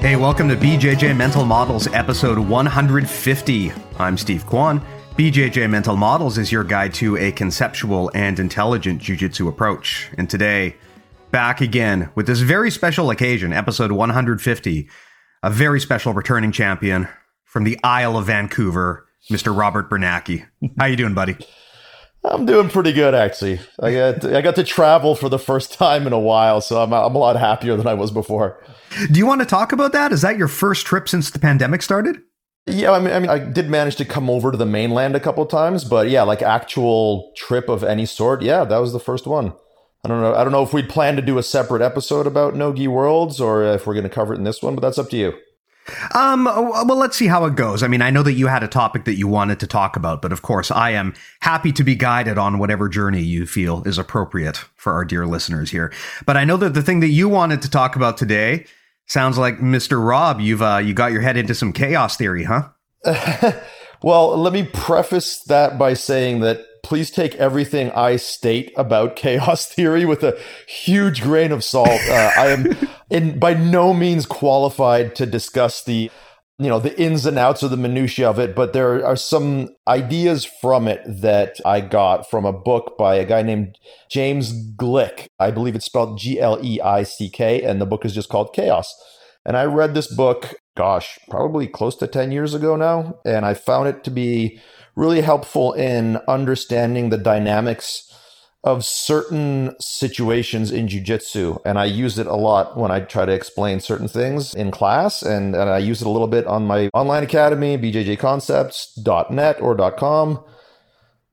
Hey, welcome to BJJ Mental Models, episode 150. I'm Steve Kwan. BJJ Mental Models is your guide to a conceptual and intelligent jiu-jitsu approach. And today, back again with this very special occasion, episode 150, a very special returning champion from the Isle of Vancouver, Mr. Robert Bernacki. How you doing, buddy? I'm doing pretty good, actually. I got to travel for the first time in a while, so I'm a lot happier than I was before. Do you want to talk about that? Is that your first trip since the pandemic started? Yeah, I mean, I did manage to come over to the mainland a couple of times, but yeah, like actual trip of any sort, yeah, that was the first one. I don't know if we'd plan to do a separate episode about No Gi Worlds or if we're going to cover it in this one, but that's up to you. Well, let's see how it goes. I mean, I know that you had a topic that you wanted to talk about, but of course, I am happy to be guided on whatever journey you feel is appropriate for our dear listeners here. But I know that the thing that you wanted to talk about today sounds like, Mr. Rob, you got your head into some chaos theory, huh? Well, let me preface that by saying that please take everything I state about chaos theory with a huge grain of salt. I am by no means qualified to discuss the ins and outs of the minutiae of it, but there are some ideas from it that I got from a book by a guy named James Gleick. I believe it's spelled Gleick, and the book is just called Chaos. And I read this book, probably close to 10 years ago now, and I found it to be really helpful in understanding the dynamics of certain situations in jiu-jitsu. And I use it a lot when I try to explain certain things in class. And I use it a little bit on my online academy, bjjconcepts.net or .com.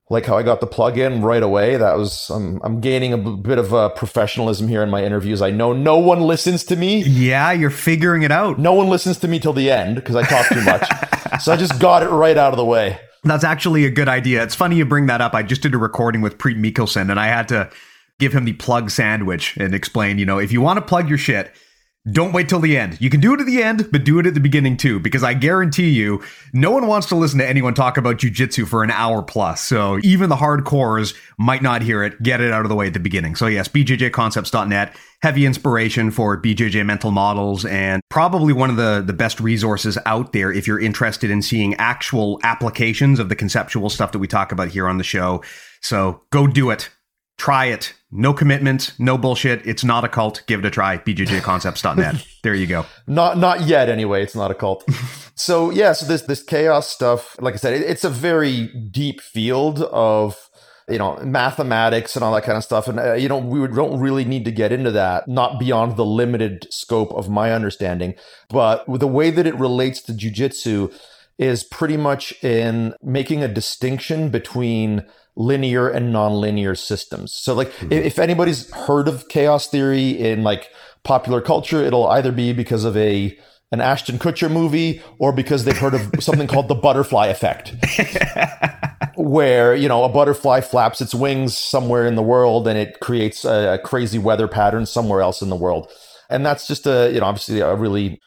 Like how I got the plug in right away. That was, I'm gaining a bit of professionalism here in my interviews. I know no one listens to me. Yeah, you're figuring it out. No one listens to me till the end because I talk too much. So I just got it right out of the way. That's actually a good idea. It's funny you bring that up. I just did a recording with Preet Mikkelsen, and I had to give him the plug sandwich and explain, if you want to plug your shit, don't wait till the end. You can do it at the end, but do it at the beginning too, because I guarantee you, no one wants to listen to anyone talk about jiu-jitsu for an hour plus. So even the hardcores might not hear it. Get it out of the way at the beginning. So yes, bjjconcepts.net, heavy inspiration for BJJ Mental Models, and probably one of the best resources out there if you're interested in seeing actual applications of the conceptual stuff that we talk about here on the show. So go do it. Try it. No commitment, no bullshit. It's not a cult. Give it a try. BJJconcepts.net. There you go. Not yet, anyway. It's not a cult. So this chaos stuff, like I said, it's a very deep field of, mathematics and all that kind of stuff. And, we don't really need to get into that, not beyond the limited scope of my understanding. But the way that it relates to jiu-jitsu is pretty much in making a distinction between linear and nonlinear systems. So like if anybody's heard of chaos theory in like popular culture, it'll either be because of an Ashton Kutcher movie or because they've heard of something called the butterfly effect, where, a butterfly flaps its wings somewhere in the world and it creates a crazy weather pattern somewhere else in the world. And that's just obviously a really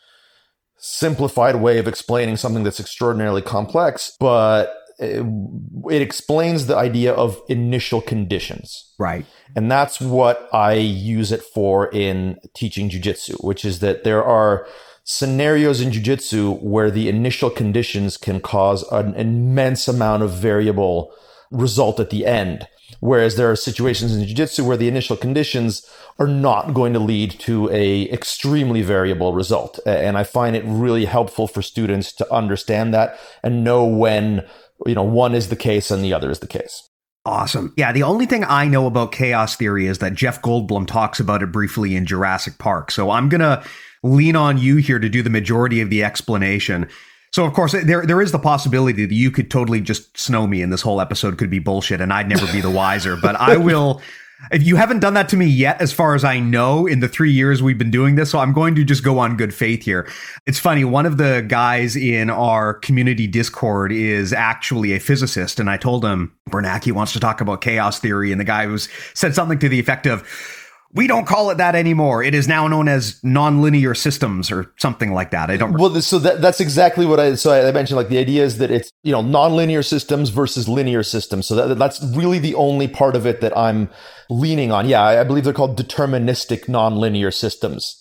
simplified way of explaining something that's extraordinarily complex, but it explains the idea of initial conditions. Right. And that's what I use it for in teaching jiu-jitsu, which is that there are scenarios in jiu-jitsu where the initial conditions can cause an immense amount of variable result at the end. Whereas there are situations in jiu-jitsu where the initial conditions are not going to lead to a extremely variable result. And I find it really helpful for students to understand that and know when you know, one is the case and the other is the case. Awesome. Yeah, the only thing I know about chaos theory is that Jeff Goldblum talks about it briefly in Jurassic Park. So I'm going to lean on you here to do the majority of the explanation. So, of course, there is the possibility that you could totally just snow me and this whole episode could be bullshit and I'd never be the wiser. But I will, if you haven't done that to me yet, as far as I know, in the 3 years we've been doing this. So I'm going to just go on good faith here. It's funny. One of the guys in our community Discord is actually a physicist. And I told him Bernacki wants to talk about chaos theory. And the guy said something to the effect of, "We don't call it that anymore. It is now known as nonlinear systems," or something like that. I don't. Well, so that's exactly what I mentioned. Like, the idea is that it's, you know, nonlinear systems versus linear systems. So that's really the only part of it that I'm leaning on. Yeah, I believe they're called deterministic nonlinear systems.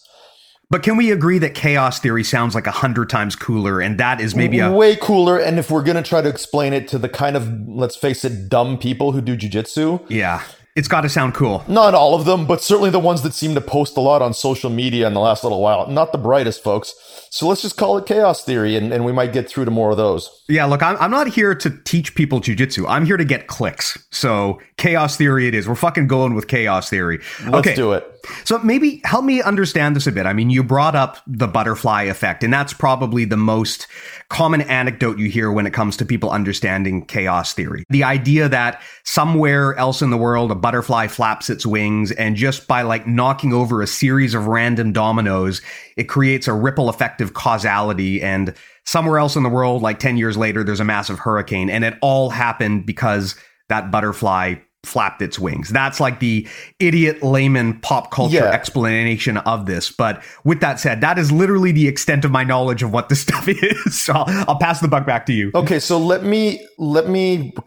But can we agree that chaos theory sounds like 100 times cooler, and that is maybe way cooler? And if we're gonna try to explain it to the kind of, let's face it, dumb people who do jujitsu, yeah, it's got to sound cool. Not all of them, but certainly the ones that seem to post a lot on social media in the last little while. Not the brightest folks. So let's just call it chaos theory, and we might get through to more of those. Yeah, look, I'm not here to teach people jujitsu. I'm here to get clicks. So chaos theory it is. We're fucking going with chaos theory. Let's do it. So maybe help me understand this a bit. I mean, you brought up the butterfly effect, and that's probably the most common anecdote you hear when it comes to people understanding chaos theory. The idea that somewhere else in the world, a butterfly flaps its wings, and just by like knocking over a series of random dominoes, it creates a ripple effect of causality. And somewhere else in the world, like 10 years later, there's a massive hurricane, and it all happened because that butterfly flapped its wings. That's like the idiot layman pop culture explanation of this. But with that said, that is literally the extent of my knowledge of what this stuff is. So I'll pass the buck back to you. Okay, so let me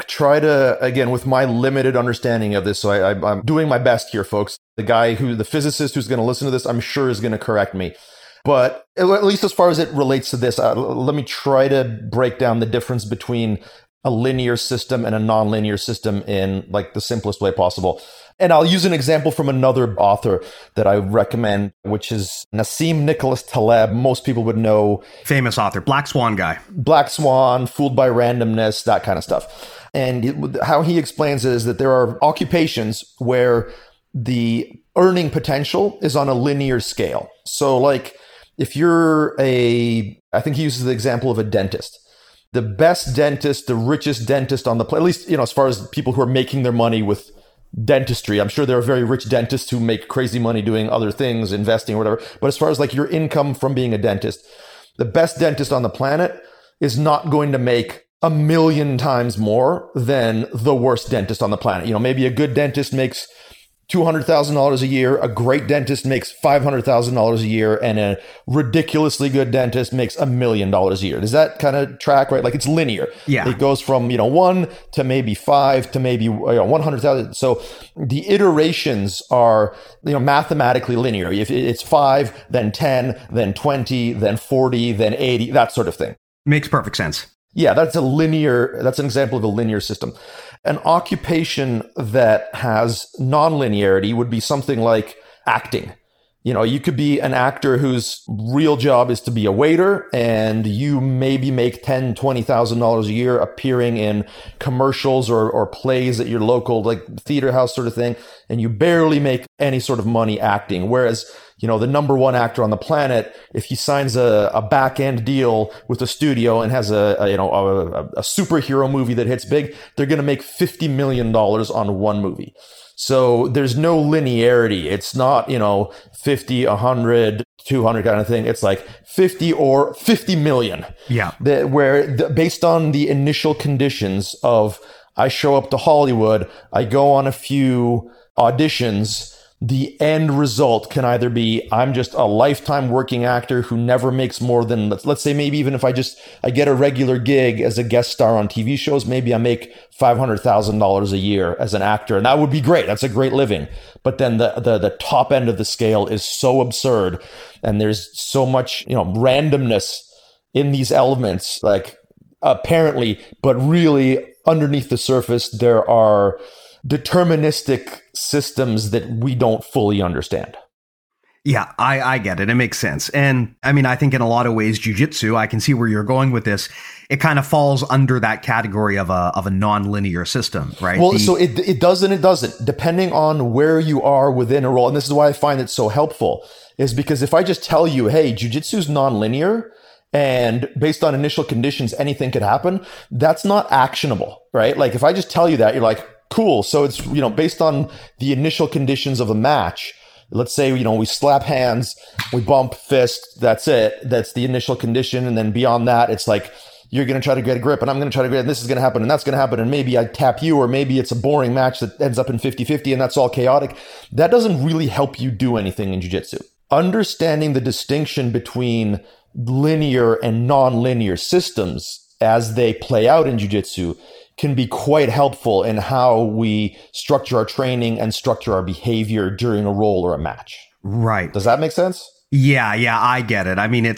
try to, again, with my limited understanding of this, so I'm doing my best here, folks. The physicist who's going to listen to this, I'm sure is going to correct me. But at least as far as it relates to this, let me try to break down the difference between a linear system and a nonlinear system in like the simplest way possible. And I'll use an example from another author that I recommend, which is Nassim Nicholas Taleb. Most people would know. Famous author, Black Swan guy. Black Swan, Fooled by Randomness, that kind of stuff. And how he explains it is that there are occupations where the earning potential is on a linear scale. So like if you're I think he uses the example of a dentist. The best dentist, the richest dentist on the planet, at least, you know, as far as people who are making their money with dentistry. I'm sure there are very rich dentists who make crazy money doing other things, investing or whatever. But as far as like your income from being a dentist, the best dentist on the planet is not going to make 1,000,000 times more than the worst dentist on the planet. You know, maybe a good dentist makes $200,000 a year, a great dentist makes $500,000 a year, and a ridiculously good dentist makes $1 million a year. Does that kind of track, right? Like it's linear. Yeah. It goes from, you know, 1 to maybe 5 to maybe 100,000. So the iterations are, you know, mathematically linear. If it's 5, then 10, then 20, then 40, then 80, that sort of thing. Makes perfect sense. Yeah, that's an example of a linear system. An occupation that has nonlinearity would be something like acting. You know, you could be an actor whose real job is to be a waiter, and you maybe make $10,000, $20,000 a year appearing in commercials or plays at your local like theater house sort of thing, and you barely make any sort of money acting. Whereas, you know, the number one actor on the planet, if he signs a back-end deal with a studio and has a superhero movie that hits big, they're going to make $50 million on one movie. So there's no linearity. It's not, you know, 50, 100, 200 kind of thing. It's like 50 or 50 million. Yeah. Based on the initial conditions of I show up to Hollywood, I go on a few auditions, the end result can either be I'm just a lifetime working actor who never makes more than, let's say maybe even if I get a regular gig as a guest star on TV shows, maybe I make $500,000 a year as an actor. And that would be great. That's a great living. But then the top end of the scale is so absurd. And there's so much, you know, randomness in these elements, like apparently, but really underneath the surface, there are deterministic systems that we don't fully understand. Yeah, I get it. It makes sense. And I mean, I think in a lot of ways, jiu-jitsu, I can see where you're going with this. It kind of falls under that category of a non-linear system, right? Well, so it does and it doesn't, depending on where you are within a role. And this is why I find it so helpful, is because if I just tell you, hey, jiu-jitsu is non-linear, and based on initial conditions, anything could happen, that's not actionable, right? Like if I just tell you that, you're like, cool. So it's, you know, based on the initial conditions of a match, let's say, you know, we slap hands, we bump fist, that's it. That's the initial condition. And then beyond that, it's like, you're going to try to get a grip and I'm going to try to get, and this is going to happen and that's going to happen. And maybe I tap you, or maybe it's a boring match that ends up in 50-50 and that's all chaotic. That doesn't really help you do anything in jiu-jitsu. Understanding the distinction between linear and non-linear systems as they play out in jiu-jitsu can be quite helpful in how we structure our training and structure our behavior during a role or a match. Right. Does that make sense? Yeah, I get it. I mean,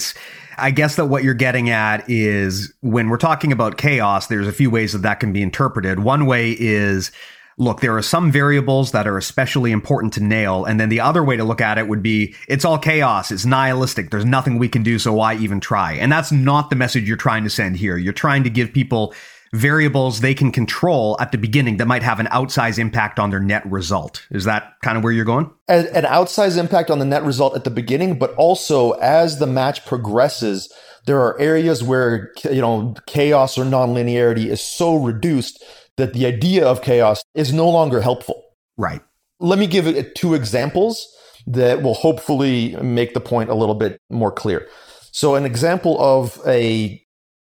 I guess that what you're getting at is when we're talking about chaos, there's a few ways that can be interpreted. One way is, look, there are some variables that are especially important to nail. And then the other way to look at it would be, it's all chaos. It's nihilistic. There's nothing we can do. So why even try? And that's not the message you're trying to send here. You're trying to give people variables they can control at the beginning that might have an outsized impact on their net result. Is that kind of where you're going? An outsized impact on the net result at the beginning, but also as the match progresses, there are areas where, you know, chaos or nonlinearity is so reduced that the idea of chaos is no longer helpful. Right. Let me give it two examples that will hopefully make the point a little bit more clear. So an example of a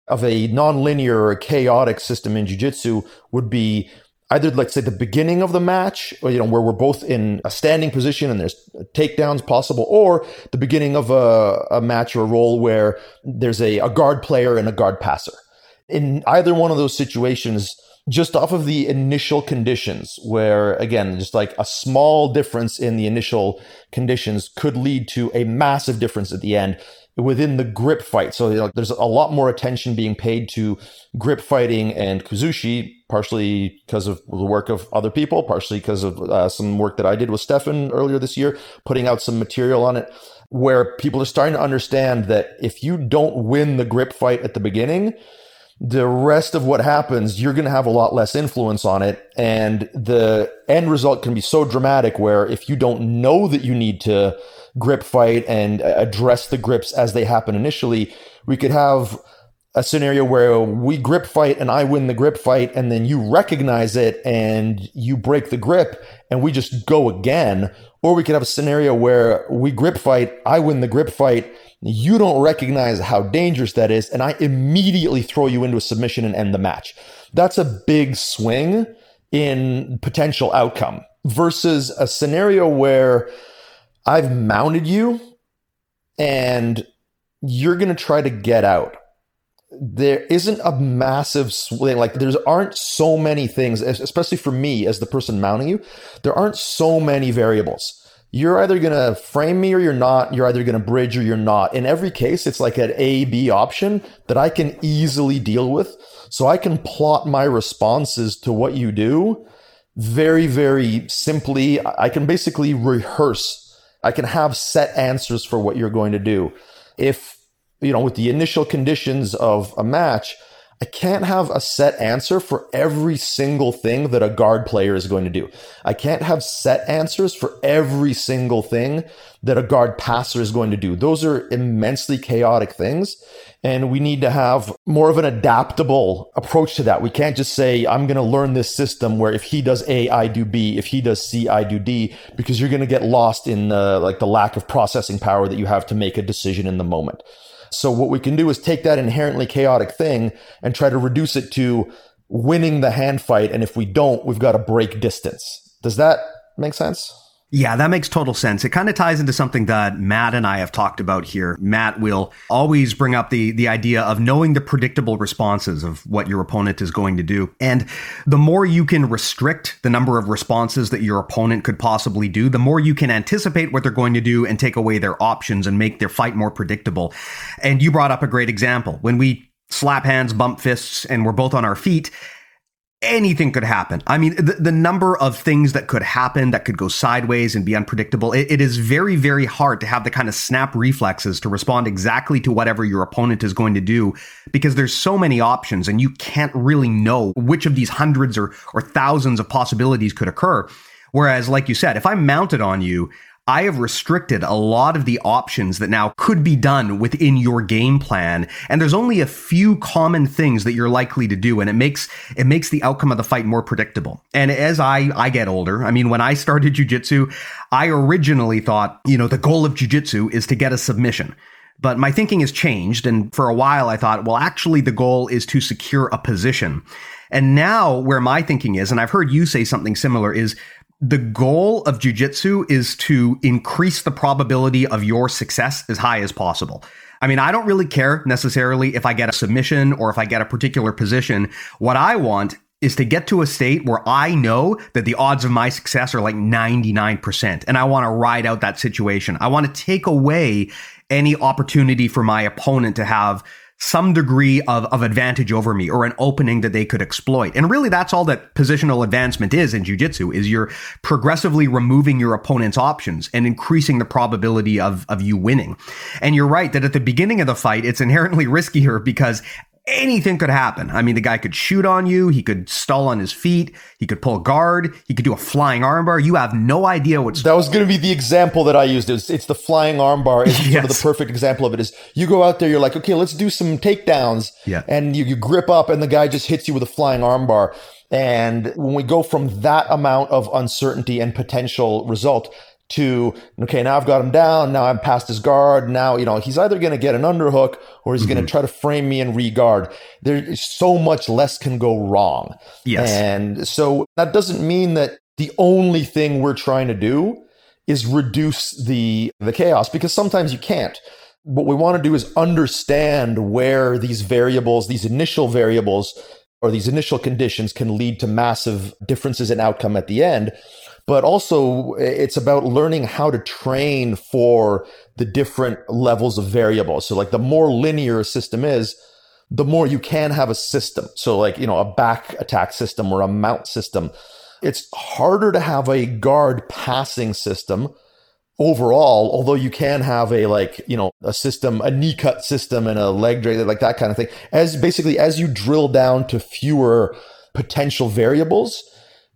nonlinear or chaotic system in jiu-jitsu would be either, let's say, the beginning of the match, or, you know, where we're both in a standing position and there's takedowns possible, or the beginning of a match or a role where there's a guard player and a guard passer. In either one of those situations, just off of the initial conditions, where, again, just like a small difference in the initial conditions could lead to a massive difference at the end within the grip fight. So, you know, there's a lot more attention being paid to grip fighting and kuzushi, partially because of the work of other people, partially because of some work that I did with Stefan earlier this year, putting out some material on it, where people are starting to understand that if you don't win the grip fight at the beginning, the rest of what happens, you're going to have a lot less influence on it. And the end result can be so dramatic, where if you don't know that you need to grip fight and address the grips as they happen initially, we could have a scenario where we grip fight and I win the grip fight, and then you recognize it and you break the grip and we just go again. Or we could have a scenario where we grip fight, I win the grip fight, you don't recognize how dangerous that is, and I immediately throw you into a submission and end the match. That's a big swing in potential outcome versus a scenario where I've mounted you and you're going to try to get out. There isn't a massive swing. Like, there aren't so many things, especially for me as the person mounting you, there aren't so many variables. You're either going to frame me or you're not. You're either going to bridge or you're not. In every case, it's like an A-B option that I can easily deal with. So I can plot my responses to what you do very, very simply. I can basically rehearse. I can have set answers for what you're going to do. If, you know, with the initial conditions of a match, I can't have a set answer for every single thing that a guard player is going to do. I can't have set answers for every single thing that a guard passer is going to do. Those are immensely chaotic things, and we need to have more of an adaptable approach to that. We can't just say, I'm going to learn this system where if he does A, I do B, if he does C, I do D, because you're going to get lost in the lack of processing power that you have to make a decision in the moment. So what we can do is take that inherently chaotic thing and try to reduce it to winning the hand fight. And if we don't, we've got to break distance. Does that make sense? Yeah, that makes total sense. It kind of ties into something that Matt and I have talked about here. Matt will always bring up the idea of knowing the predictable responses of what your opponent is going to do. And the more you can restrict the number of responses that your opponent could possibly do, the more you can anticipate what they're going to do and take away their options and make their fight more predictable. And you brought up a great example. When we slap hands, bump fists, and we're both on our feet, anything could happen. I mean, the number of things that could happen that could go sideways and be unpredictable, it is very, very hard to have the kind of snap reflexes to respond exactly to whatever your opponent is going to do, because there's so many options and you can't really know which of these hundreds or thousands of possibilities could occur. Whereas, like you said, if I'm mounted on you, I have restricted a lot of the options that now could be done within your game plan. And there's only a few common things that you're likely to do. And it makes the outcome of the fight more predictable. And as I get older, I mean, when I started jiu-jitsu, I originally thought, the goal of jiu-jitsu is to get a submission. But my thinking has changed. And for a while, I thought, well, actually, the goal is to secure a position. And now where my thinking is, and I've heard you say something similar, is the goal of jiu-jitsu is to increase the probability of your success as high as possible. I mean, I don't really care necessarily if I get a submission or if I get a particular position. What I want is to get to a state where I know that the odds of my success are like 99%. And I want to ride out that situation. I want to take away any opportunity for my opponent to have some degree of advantage over me or an opening that they could exploit. And really, that's all that positional advancement is in jiu-jitsu, is you're progressively removing your opponent's options and increasing the probability of you winning. And you're right that at the beginning of the fight, it's inherently riskier because anything could happen. I mean, the guy could shoot on you. He could stall on his feet. He could pull guard. He could do a flying armbar. You have no idea what's... That was going to be the example that I used. It's the flying armbar. It's yes. Sort of the perfect example of it is you go out there, you're like, okay, let's do some takedowns. Yeah. And you grip up and the guy just hits you with a flying armbar. And when we go from that amount of uncertainty and potential result to, okay, now I've got him down, now I'm past his guard, now, he's either going to get an underhook or he's going to try to frame me and re-guard. There's so much less can go wrong. Yes. And so that doesn't mean that the only thing we're trying to do is reduce the chaos, because sometimes you can't. What we want to do is understand where these variables, these initial variables or these initial conditions can lead to massive differences in outcome at the end. But also, it's about learning how to train for the different levels of variables. So like the more linear a system is, the more you can have a system. So like, a back attack system or a mount system. It's harder to have a guard passing system overall, although you can have a system, a knee cut system and a leg drag, like that kind of thing. As you drill down to fewer potential variables,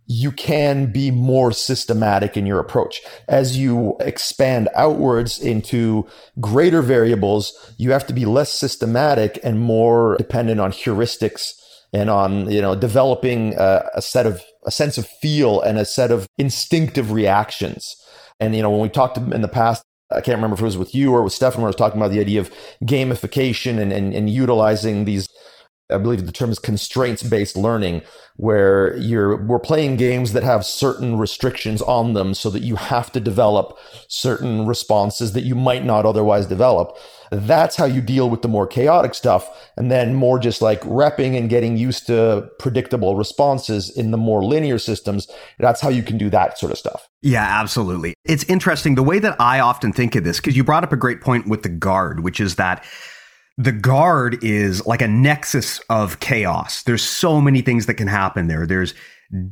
you can be more systematic in your approach. As you expand outwards into greater variables, you have to be less systematic and more dependent on heuristics and on, developing a sense of feel and a set of instinctive reactions. And, when we talked in the past, I can't remember if it was with you or with Stefan, where I was talking about the idea of gamification and utilizing these, I believe the term is constraints-based learning, where we're playing games that have certain restrictions on them so that you have to develop certain responses that you might not otherwise develop. That's how you deal with the more chaotic stuff, and then more just like repping and getting used to predictable responses in the more linear systems. That's how you can do that sort of stuff. Yeah, absolutely. It's interesting the way that I often think of this, because you brought up a great point with the guard, which is that the guard is like a nexus of chaos. There's so many things that can happen there. There's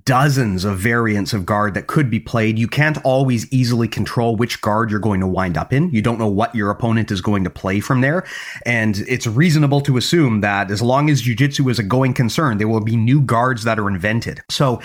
dozens of variants of guard that could be played. You can't always easily control which guard you're going to wind up in. You don't know what your opponent is going to play from there. And it's reasonable to assume that as long as jiu-jitsu is a going concern, there will be new guards that are invented. So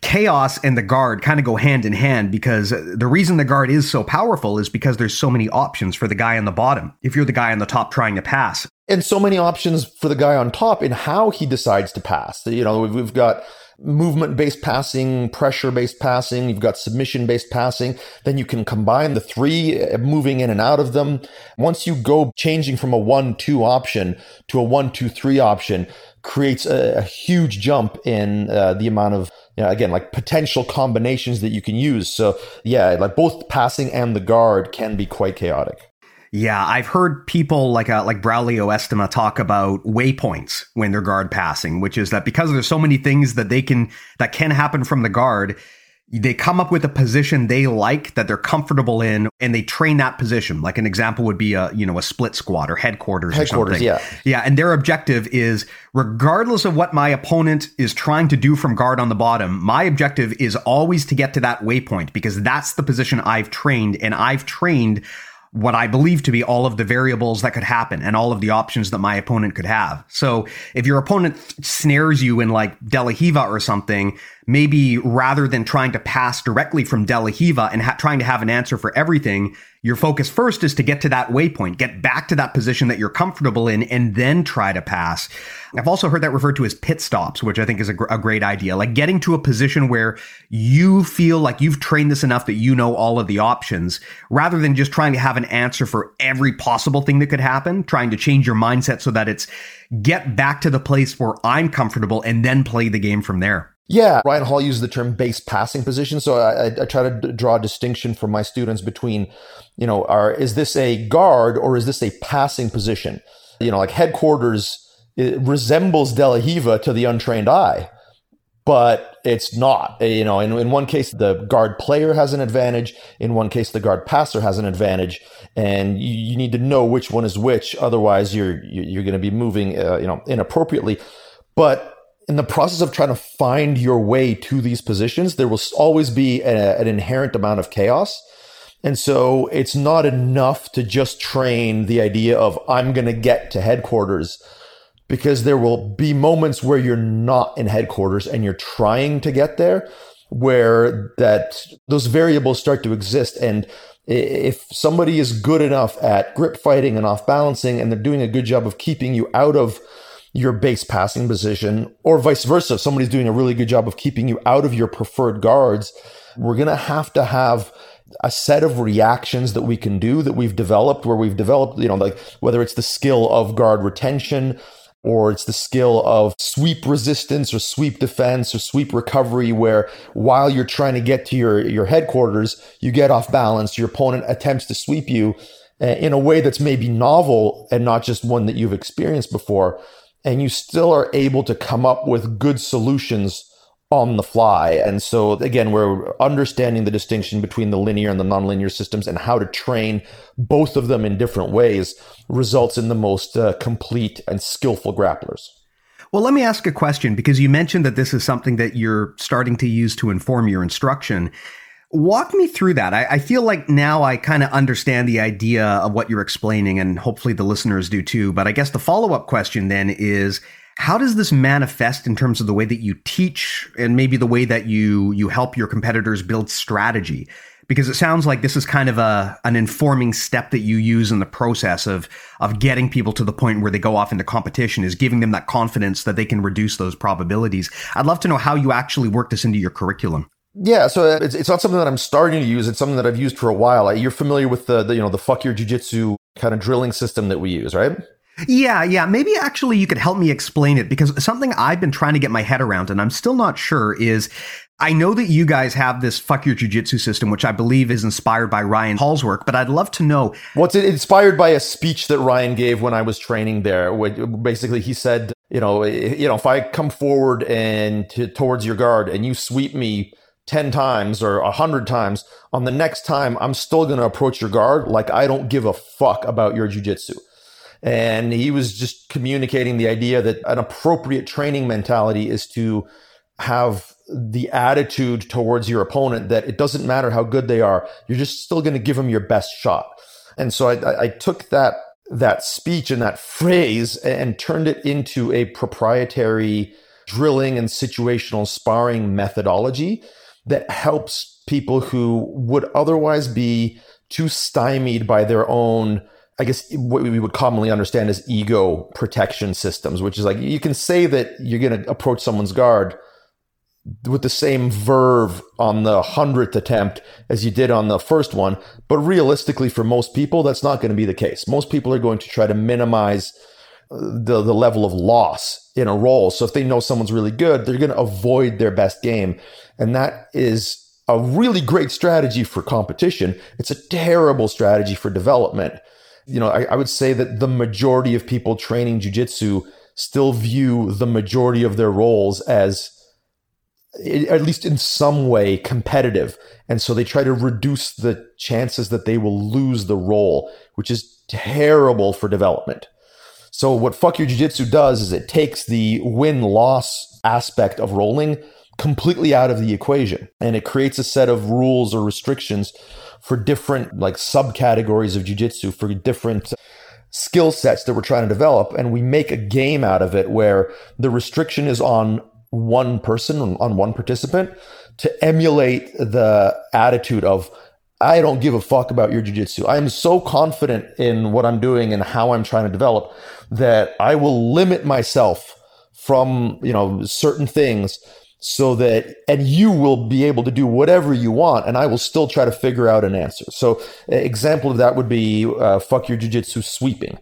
chaos and the guard kind of go hand in hand, because the reason the guard is so powerful is because there's so many options for the guy on the bottom if you're the guy on the top trying to pass. And so many options for the guy on top in how he decides to pass. We've got movement-based passing, pressure-based passing, you've got submission-based passing, then you can combine the three, moving in and out of them. Once you go changing from a 1-2 option to a 1-2-3 option, creates a huge jump in the amount of, again, like potential combinations that you can use. So yeah, like both passing and the guard can be quite chaotic. Yeah, I've heard people like Braulio Estima talk about waypoints when they're guard passing, which is that because there's so many things that can happen from the guard, They come up with a position they like that they're comfortable in, and they train that position. Like an example would be a split squat or headquarters or something. Yeah. And their objective is, regardless of what my opponent is trying to do from guard on the bottom, my objective is always to get to that waypoint, because that's the position I've trained, and I've trained what I believe to be all of the variables that could happen and all of the options that my opponent could have. So if your opponent snares you in like De La Riva or something, maybe rather than trying to pass directly from De La Riva and trying to have an answer for everything, your focus first is to get to that waypoint, get back to that position that you're comfortable in, and then try to pass. I've also heard that referred to as pit stops, which I think is a great idea, like getting to a position where you feel like you've trained this enough that you know all of the options, rather than just trying to have an answer for every possible thing that could happen, trying to change your mindset so that it's get back to the place where I'm comfortable and then play the game from there. Yeah. Ryan Hall uses the term base passing position. So I try to draw a distinction for my students between, is this a guard or is this a passing position? Like headquarters, it resembles De La Riva to the untrained eye, but it's not. In one case, the guard player has an advantage. In one case, the guard passer has an advantage. And you need to know which one is which. Otherwise, you're going to be moving inappropriately. But in the process of trying to find your way to these positions, there will always be an inherent amount of chaos. And so it's not enough to just train the idea of I'm going to get to headquarters, because there will be moments where you're not in headquarters and you're trying to get there, where those variables start to exist. And if somebody is good enough at grip fighting and off balancing, and they're doing a good job of keeping you out of your base passing position, or vice versa, if somebody's doing a really good job of keeping you out of your preferred guards, we're going to have a set of reactions that we can do, that we've developed, where we've developed, like whether it's the skill of guard retention, or it's the skill of sweep resistance or sweep defense or sweep recovery, where while you're trying to get to your headquarters, you get off balance, your opponent attempts to sweep you in a way that's maybe novel and not just one that you've experienced before. And you still are able to come up with good solutions on the fly. And so again, we're understanding the distinction between the linear and the nonlinear systems, and how to train both of them in different ways results in the most complete and skillful grapplers. Well, let me ask a question, because you mentioned that this is something that you're starting to use to inform your instruction. Walk me through that. I feel like now I kind of understand the idea of what you're explaining, and hopefully the listeners do too. But I guess the follow-up question then is, how does this manifest in terms of the way that you teach, and maybe the way that you help your competitors build strategy? Because it sounds like this is kind of an informing step that you use in the process of getting people to the point where they go off into competition, is giving them that confidence that they can reduce those probabilities. I'd love to know how you actually work this into your curriculum. Yeah, so it's not something that I'm starting to use. It's something that I've used for a while. You're familiar with the fuck your jiu-jitsu kind of drilling system that we use, right? Yeah. Maybe actually you could help me explain it, because something I've been trying to get my head around, and I'm still not sure, is I know that you guys have this fuck your jiu-jitsu system, which I believe is inspired by Ryan Hall's work, but I'd love to know. Well, it's inspired by a speech that Ryan gave when I was training there. Basically, he said, if I come forward and towards your guard and you sweep me 10 times or 100 times, on the next time, I'm still going to approach your guard like I don't give a fuck about your jiu-jitsu. And he was just communicating the idea that an appropriate training mentality is to have the attitude towards your opponent that it doesn't matter how good they are, you're just still going to give them your best shot. And so I took that speech and that phrase and turned it into a proprietary drilling and situational sparring methodology that helps people who would otherwise be too stymied by their own, I guess what we would commonly understand as ego protection systems, which is like, you can say that you're going to approach someone's guard with the same verve on the 100th attempt as you did on the first one. But realistically, for most people, that's not going to be the case. Most people are going to try to minimize the level of loss in a roll. So if they know someone's really good, they're going to avoid their best game. And that is a really great strategy for competition. It's a terrible strategy for development. I would say that the majority of people training jiu-jitsu still view the majority of their roles as at least in some way, competitive. And so they try to reduce the chances that they will lose the role, which is terrible for development. So what Fuck Your Jiu-Jitsu does is it takes the win-loss aspect of rolling completely out of the equation. And it creates a set of rules or restrictions for different like subcategories of jiu-jitsu, for different skill sets that we're trying to develop. And we make a game out of it where the restriction is on one person, on one participant, to emulate the attitude of, I don't give a fuck about your jiu-jitsu. I'm so confident in what I'm doing and how I'm trying to develop that I will limit myself from, you know, certain things so that, and you will be able to do whatever you want, and I will still try to figure out an answer. So an example of that would be Fuck Your Jiu-Jitsu Sweeping.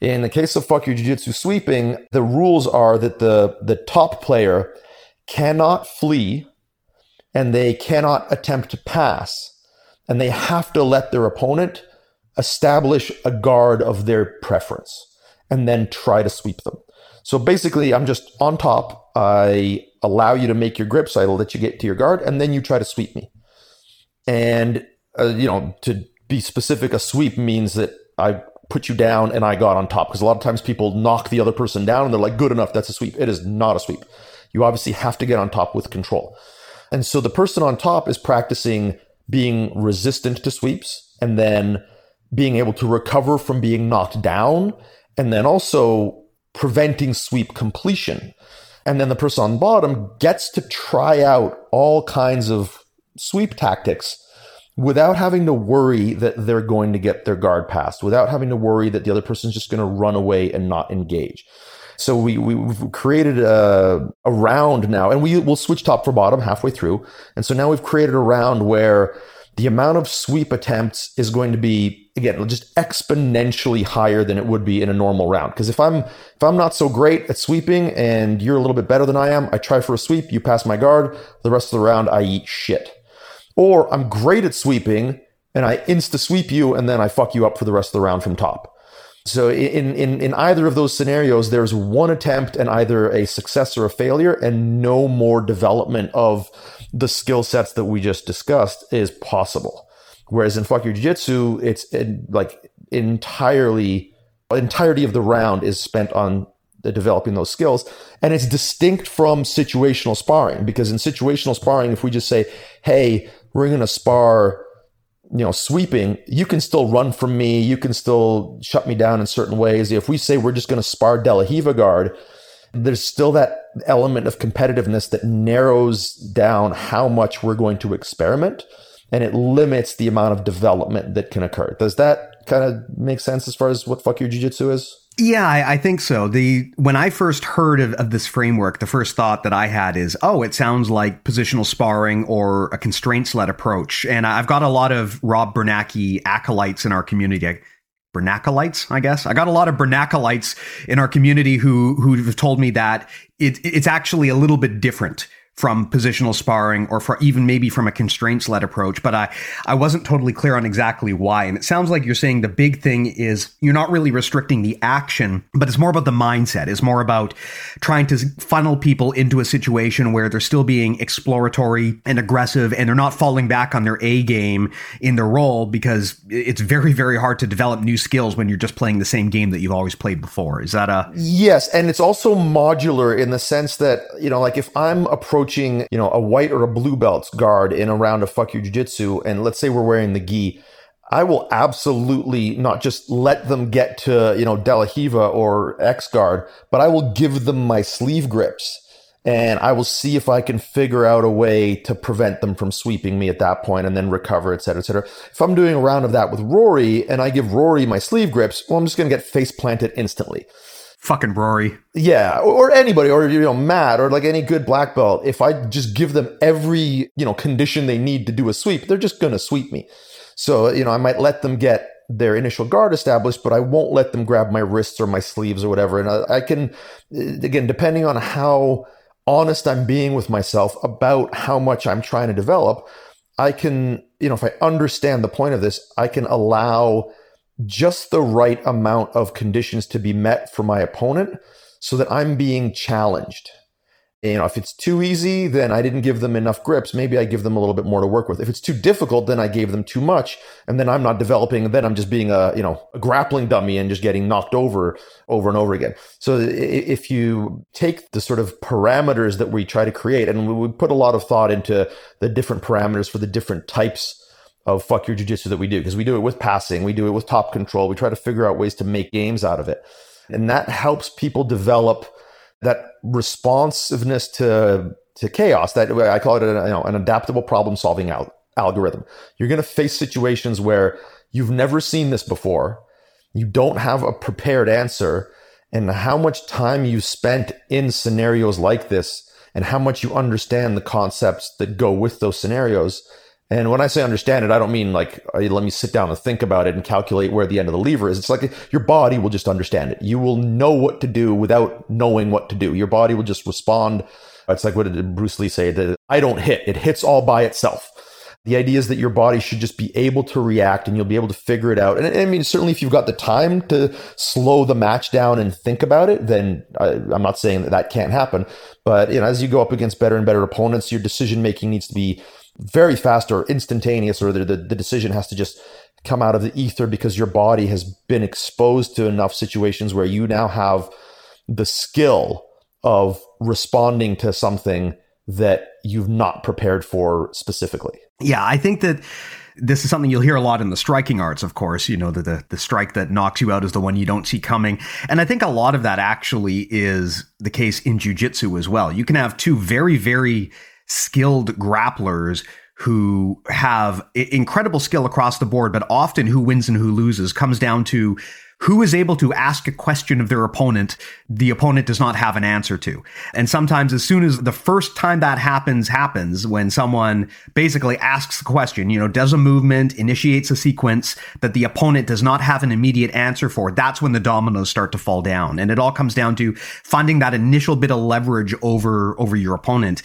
In the case of Fuck Your Jiu-Jitsu Sweeping, the rules are that the top player cannot flee and they cannot attempt to pass. And they have to let their opponent establish a guard of their preference and then try to sweep them. So basically, I'm just on top. I allow you to make your grip, so I let you get to your guard, and then you try to sweep me. And, you know, to be specific, a sweep means that I put you down and I got on top. Because a lot of times people knock the other person down and they're like, good enough, that's a sweep. It is not a sweep. You obviously have to get on top with control. And so the person on top is practicing being resistant to sweeps, and then being able to recover from being knocked down, and then also preventing sweep completion. And then the person on bottom gets to try out all kinds of sweep tactics without having to worry that they're going to get their guard passed, without having to worry that the other person's just going to run away and not engage. So we've created a round now, and we'll switch top for bottom halfway through. And so now we've created a round where the amount of sweep attempts is going to be, again, just exponentially higher than it would be in a normal round. Because if I'm not so great at sweeping and you're a little bit better than I am, I try for a sweep, you pass my guard, the rest of the round I eat shit. Or I'm great at sweeping and I insta-sweep you and then I fuck you up for the rest of the round from top. So in either of those scenarios, there's one attempt and either a success or a failure, and no more development of the skill sets that we just discussed is possible. Whereas in Fuck Your Jiu-Jitsu, it's entirety of the round is spent on developing those skills. And it's distinct from situational sparring, because in situational sparring, if we just say, hey, we're going to spar, you know, sweeping, you can still run from me, you can still shut me down in certain ways. If we say we're just going to spar De La Riva guard, there's still that element of competitiveness that narrows down how much we're going to experiment, and it limits the amount of development that can occur. Does that kind of make sense as far as what Fuck Your Jiu-Jitsu is? Yeah, I think so. When I first heard of this framework, the first thought that I had is, oh, it sounds like positional sparring or a constraints-led approach. And I've got a lot of Rob Bernacki acolytes in our community. Bernacolites, I guess. I got a lot of Bernacolites in our community who have told me that it's actually a little bit different from positional sparring or for even maybe from a constraints-led approach, but I wasn't totally clear on exactly why. And it sounds like you're saying the big thing is you're not really restricting the action, but it's more about the mindset. It's more about trying to funnel people into a situation where they're still being exploratory and aggressive, and they're not falling back on their A game in their role, because it's very, very hard to develop new skills when you're just playing the same game that you've always played before. Is that a... Yes, and it's also modular in the sense that, you know, like if I'm approaching, you know, a white or a blue belt's guard in a round of Fuck Your Jiu-Jitsu, and let's say we're wearing the gi, I will absolutely not just let them get to, you know, De La Riva or X guard, but I will give them my sleeve grips, and I will see if I can figure out a way to prevent them from sweeping me at that point and then recover, et cetera, et cetera. If I'm doing a round of that with Rory and I give Rory my sleeve grips, well, I'm just going to get face planted instantly. Fucking Rory. Yeah, or anybody, or, you know, Matt, or like any good black belt. If I just give them every, you know, condition they need to do a sweep, they're just going to sweep me. So, you know, I might let them get their initial guard established, but I won't let them grab my wrists or my sleeves or whatever. And I can, again, depending on how honest I'm being with myself about how much I'm trying to develop, I can, you know, if I understand the point of this, I can allow just the right amount of conditions to be met for my opponent so that I'm being challenged. You know, if it's too easy, then I didn't give them enough grips. Maybe I give them a little bit more to work with. If it's too difficult, then I gave them too much, and then I'm not developing. And then I'm just being a grappling dummy and just getting knocked over and over again. So if you take the sort of parameters that we try to create, and we put a lot of thought into the different parameters for the different types of fuck your jiu-jitsu that we do, because we do it with passing, we do it with top control. We try to figure out ways to make games out of it, and that helps people develop that responsiveness to chaos. That I call it an adaptable problem solving algorithm. You're going to face situations where you've never seen this before. You don't have a prepared answer, and how much time you spent in scenarios like this, and how much you understand the concepts that go with those scenarios. And when I say understand it, I don't mean like, let me sit down and think about it and calculate where the end of the lever is. It's like your body will just understand it. You will know what to do without knowing what to do. Your body will just respond. It's like, what did Bruce Lee say? The "I don't hit." It hits all by itself. The idea is that your body should just be able to react, and you'll be able to figure it out. And I mean, certainly if you've got the time to slow the match down and think about it, then I'm not saying that can't happen. But as you go up against better and better opponents, your decision-making needs to be very fast or instantaneous, or the decision has to just come out of the ether, because your body has been exposed to enough situations where you now have the skill of responding to something that you've not prepared for specifically. Yeah, I think that this is something you'll hear a lot in the striking arts, of course. You know, the strike that knocks you out is the one you don't see coming. And I think a lot of that actually is the case in jiu-jitsu as well. You can have two very, very skilled grapplers who have incredible skill across the board, but often who wins and who loses comes down to who is able to ask a question of their opponent the opponent does not have an answer to. And sometimes as soon as the first time that happens, when someone basically asks a question, does a movement, initiates a sequence that the opponent does not have an immediate answer for, that's when the dominoes start to fall down. And it all comes down to finding that initial bit of leverage over your opponent.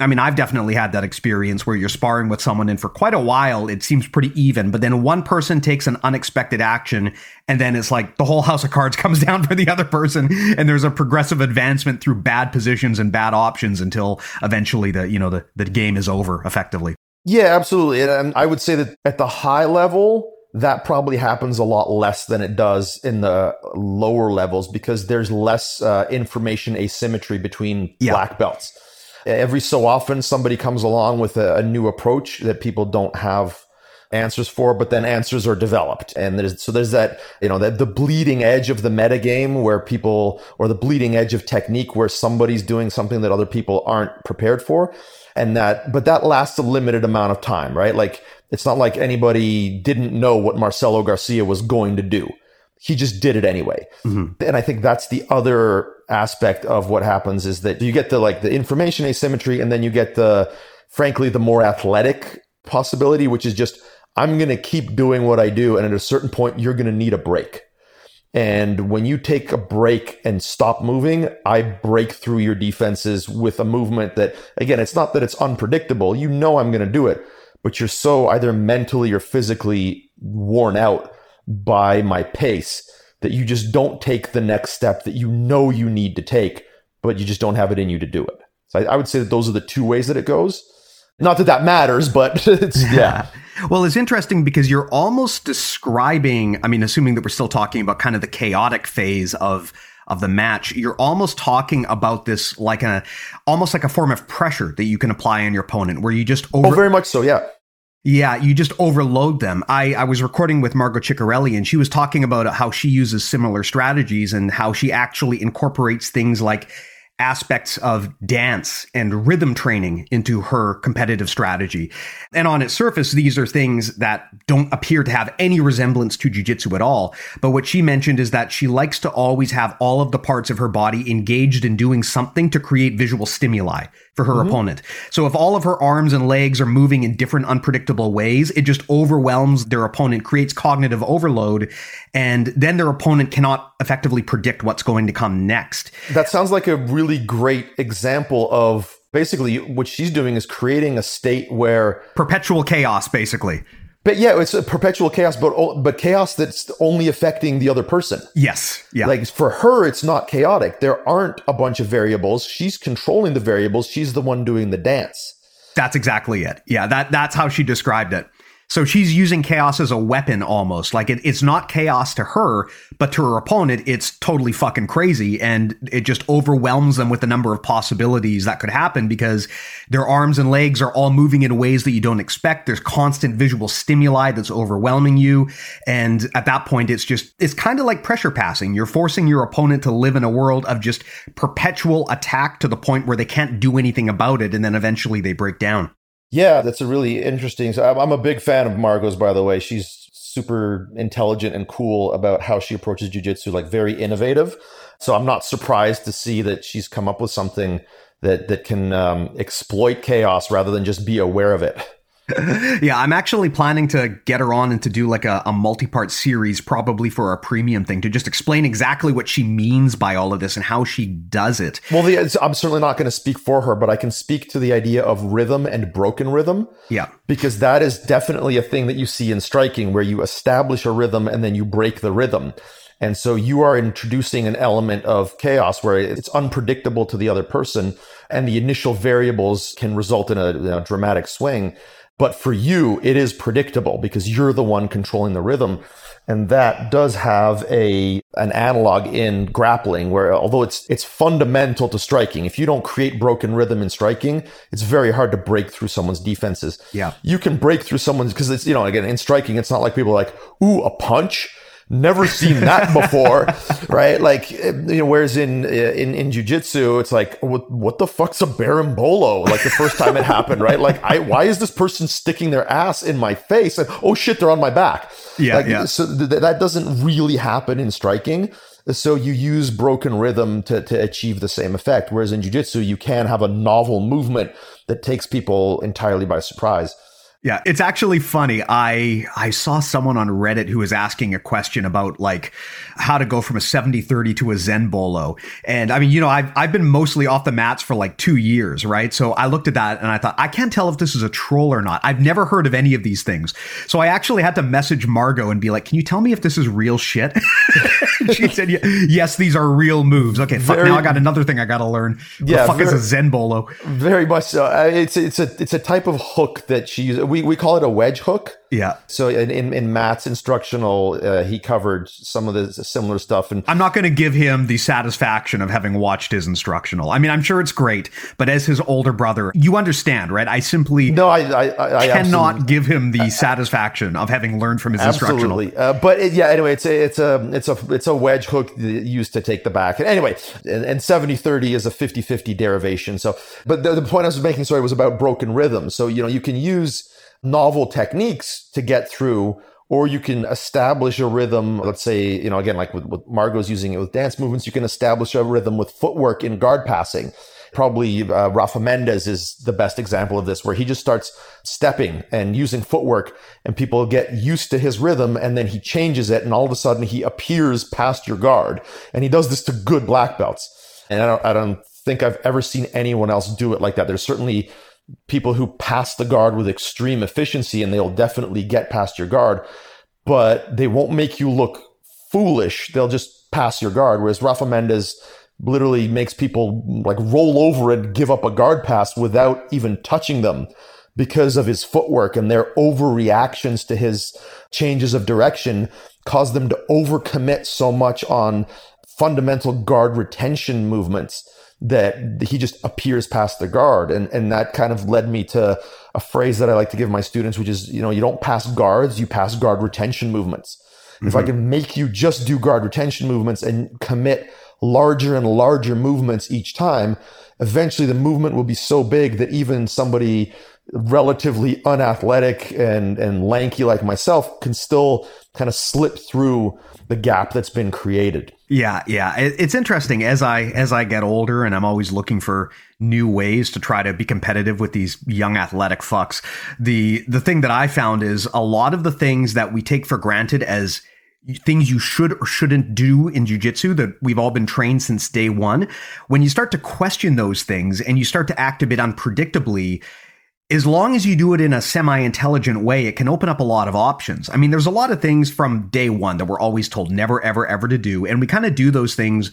I mean, I've definitely had that experience where you're sparring with someone and for quite a while it seems pretty even, but then one person takes an unexpected action and then it's like the whole house of cards comes down for the other person, and there's a progressive advancement through bad positions and bad options until eventually the game is over effectively. Yeah, absolutely. And I would say that at the high level, that probably happens a lot less than it does in the lower levels, because there's less information asymmetry between black belts. Every so often, somebody comes along with a new approach that people don't have answers for, but then answers are developed. And there's that, that the bleeding edge of the metagame where people, or the bleeding edge of technique where somebody's doing something that other people aren't prepared for. And that lasts a limited amount of time, right? Like, it's not like anybody didn't know what Marcelo Garcia was going to do. He just did it anyway. Mm-hmm. And I think that's the other aspect of what happens, is that you get the information asymmetry, and then you get frankly, the more athletic possibility, which is just, I'm going to keep doing what I do, and at a certain point, you're going to need a break. And when you take a break and stop moving, I break through your defenses with a movement that, again, it's not that it's unpredictable. I'm going to do it, but you're so either mentally or physically worn out by my pace that you just don't take the next step that you need to take, but you just don't have it in you to do it. So I would say that those are the two ways that it goes. Not that that matters, but it's, yeah. Well, it's interesting because you're almost describing, I mean, assuming that we're still talking about kind of the chaotic phase of the match, you're almost talking about this like almost like a form of pressure that you can apply on your opponent, where you just Oh, very much so, yeah. Yeah, you just overload them. I was recording with Margot Ciccarelli, and she was talking about how she uses similar strategies and how she actually incorporates things like aspects of dance and rhythm training into her competitive strategy. And on its surface, these are things that don't appear to have any resemblance to jiu-jitsu at all. But what she mentioned is that she likes to always have all of the parts of her body engaged in doing something to create visual stimuli for her mm-hmm. opponent. So if all of her arms and legs are moving in different unpredictable ways, it just overwhelms their opponent, creates cognitive overload, and then their opponent cannot effectively predict what's going to come next. That sounds like a really great example of basically what she's doing is creating a state where... perpetual chaos, basically. But yeah, it's a perpetual chaos, but chaos that's only affecting the other person. Yes. Yeah. Like for her, it's not chaotic. There aren't a bunch of variables. She's controlling the variables. She's the one doing the dance. That's exactly it. Yeah. That's how she described it. So she's using chaos as a weapon almost. Like it's not chaos to her, but to her opponent, it's totally fucking crazy. And it just overwhelms them with the number of possibilities that could happen because their arms and legs are all moving in ways that you don't expect. There's constant visual stimuli that's overwhelming you. And at that point, it's kind of like pressure passing. You're forcing your opponent to live in a world of just perpetual attack to the point where they can't do anything about it. And then eventually they break down. Yeah, that's a really interesting. So I'm a big fan of Margot's, by the way. She's super intelligent and cool about how she approaches jiu-jitsu, like very innovative. So I'm not surprised to see that she's come up with something that can exploit chaos rather than just be aware of it. Yeah, I'm actually planning to get her on and to do like a multi-part series, probably for our premium thing, to just explain exactly what she means by all of this and how she does it. Well, I'm certainly not going to speak for her, but I can speak to the idea of rhythm and broken rhythm. Yeah. Because that is definitely a thing that you see in striking, where you establish a rhythm and then you break the rhythm. And so you are introducing an element of chaos where it's unpredictable to the other person, and the initial variables can result in a dramatic swing. But for you, it is predictable because you're the one controlling the rhythm. And that does have an analog in grappling, where although it's fundamental to striking, if you don't create broken rhythm in striking, it's very hard to break through someone's defenses. Yeah. You can break through someone's, because it's, again, in striking, it's not like people are like, ooh, a punch. Never seen that before, right? Like, whereas in jiu-jitsu, it's like, what the fuck's a barambolo? Like the first time it happened, right? Like, why is this person sticking their ass in my face? And, oh shit, they're on my back. Yeah, like, yeah. So that doesn't really happen in striking. So you use broken rhythm to achieve the same effect. Whereas in jiu-jitsu, you can have a novel movement that takes people entirely by surprise. Yeah, it's actually funny. I saw someone on Reddit who was asking a question about like how to go from a 70-30 to a Zen Bolo. And I mean, I've been mostly off the mats for like 2 years, right? So I looked at that and I thought, I can't tell if this is a troll or not. I've never heard of any of these things. So I actually had to message Margot and be like, can you tell me if this is real shit? She said, yes, these are real moves. Okay, now I got another thing I got to learn. Yeah, what the fuck is a Zen Bolo? Very much so. It's a type of hook that she uses. We call it a wedge hook. Yeah. So in Matt's instructional, he covered some of the similar stuff. And I'm not going to give him the satisfaction of having watched his instructional. I mean, I'm sure it's great, but as his older brother, you understand, right? I cannot give him the satisfaction of having learned from his instructional. Absolutely. Anyway, it's a wedge hook used to take the back. And anyway, and 70-30 is a 50-50 derivation. So, but the point I was making, was about broken rhythm. So, you can use novel techniques to get through, or you can establish a rhythm. Let's say, again, like with Margot's using it with dance movements, you can establish a rhythm with footwork in guard passing. Probably Rafa Mendez is the best example of this, where he just starts stepping and using footwork and people get used to his rhythm, and then he changes it and all of a sudden he appears past your guard. And he does this to good black belts. And I don't think I've ever seen anyone else do it like that. There's certainly people who pass the guard with extreme efficiency, and they'll definitely get past your guard, but they won't make you look foolish. They'll just pass your guard. Whereas Rafa Mendez literally makes people like roll over and give up a guard pass without even touching them because of his footwork, and their overreactions to his changes of direction cause them to overcommit so much on fundamental guard retention movements that he just appears past the guard. And that kind of led me to a phrase that I like to give my students, which is, you don't pass guards, you pass guard retention movements. Mm-hmm. If I can make you just do guard retention movements and commit larger and larger movements each time, eventually the movement will be so big that even somebody relatively unathletic and lanky like myself can still kind of slip through the gap that's been created. Yeah. It's interesting. As I get older, and I'm always looking for new ways to try to be competitive with these young athletic fucks, the thing that I found is a lot of the things that we take for granted as things you should or shouldn't do in jiu-jitsu that we've all been trained since day one, when you start to question those things and you start to act a bit unpredictably, as long as you do it in a semi-intelligent way, it can open up a lot of options. I mean, there's a lot of things from day one that we're always told never, ever, ever to do. And we kind of do those things